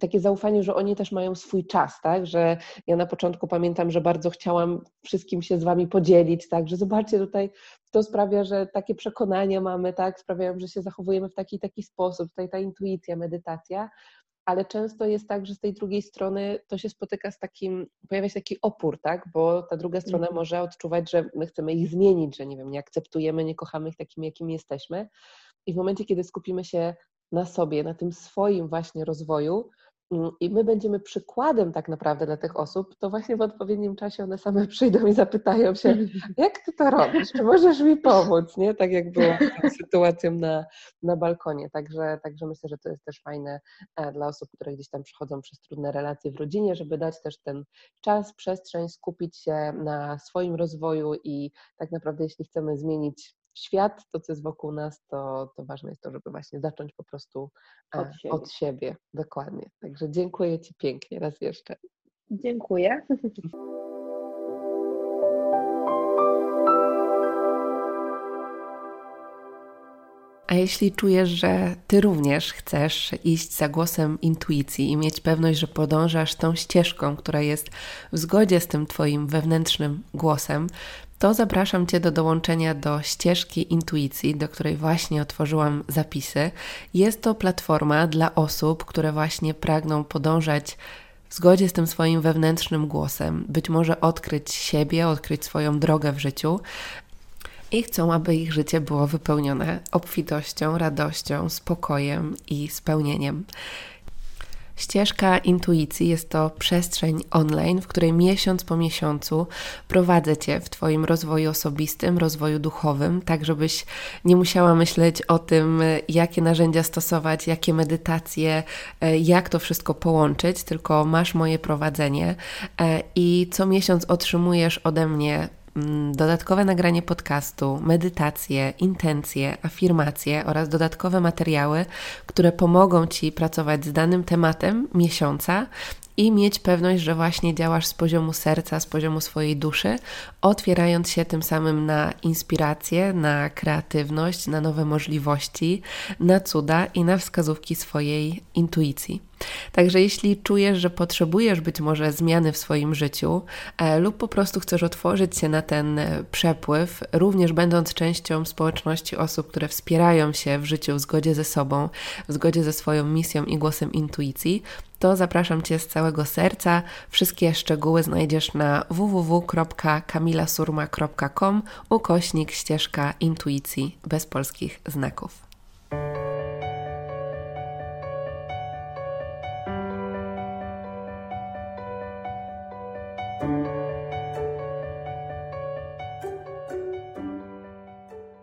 takie zaufanie, że oni też mają swój czas, tak, że ja na początku pamiętam, że bardzo chciałam wszystkim się z Wami podzielić, tak, że zobaczcie tutaj, to sprawia, że takie przekonania mamy, tak, sprawiają, że się zachowujemy w taki i taki sposób, tutaj ta intuicja, medytacja, ale często jest tak, że z tej drugiej strony to się spotyka z takim, pojawia się taki opór, tak, bo ta druga strona może odczuwać, że my chcemy ich zmienić, że nie wiem, nie akceptujemy, nie kochamy ich takimi, jakimi jesteśmy i w momencie, kiedy skupimy się na sobie, na tym swoim właśnie rozwoju i my będziemy przykładem tak naprawdę dla tych osób, to właśnie w odpowiednim czasie one same przyjdą i zapytają się, jak Ty to robisz, czy możesz mi pomóc, nie? Tak jak było z sytuacją na balkonie. Także myślę, że to jest też fajne dla osób, które gdzieś tam przechodzą przez trudne relacje w rodzinie, żeby dać też ten czas, przestrzeń, skupić się na swoim rozwoju i tak naprawdę jeśli chcemy zmienić świat, to co jest wokół nas, to ważne jest to, żeby właśnie zacząć po prostu od siebie. Dokładnie. Także dziękuję Ci pięknie raz jeszcze. Dziękuję. A jeśli czujesz, że Ty również chcesz iść za głosem intuicji i mieć pewność, że podążasz tą ścieżką, która jest w zgodzie z tym Twoim wewnętrznym głosem, to zapraszam Cię do dołączenia do ścieżki intuicji, do której właśnie otworzyłam zapisy. Jest to platforma dla osób, które właśnie pragną podążać w zgodzie z tym swoim wewnętrznym głosem. Być może odkryć siebie, odkryć swoją drogę w życiu i chcą, aby ich życie było wypełnione obfitością, radością, spokojem i spełnieniem. Ścieżka Intuicji jest to przestrzeń online, w której miesiąc po miesiącu prowadzę Cię w Twoim rozwoju osobistym, rozwoju duchowym, tak żebyś nie musiała myśleć o tym, jakie narzędzia stosować, jakie medytacje, jak to wszystko połączyć, tylko masz moje prowadzenie i co miesiąc otrzymujesz ode mnie dodatkowe nagranie podcastu, medytacje, intencje, afirmacje oraz dodatkowe materiały, które pomogą Ci pracować z danym tematem miesiąca i mieć pewność, że właśnie działasz z poziomu serca, z poziomu swojej duszy, otwierając się tym samym na inspirację, na kreatywność, na nowe możliwości, na cuda i na wskazówki swojej intuicji. Także jeśli czujesz, że potrzebujesz być może zmiany w swoim życiu lub po prostu chcesz otworzyć się na ten przepływ, również będąc częścią społeczności osób, które wspierają się w życiu w zgodzie ze sobą, w zgodzie ze swoją misją i głosem intuicji, to zapraszam Cię z całego serca. Wszystkie szczegóły znajdziesz na www.kamilasurma.com/ścieżka intuicji bez polskich znaków.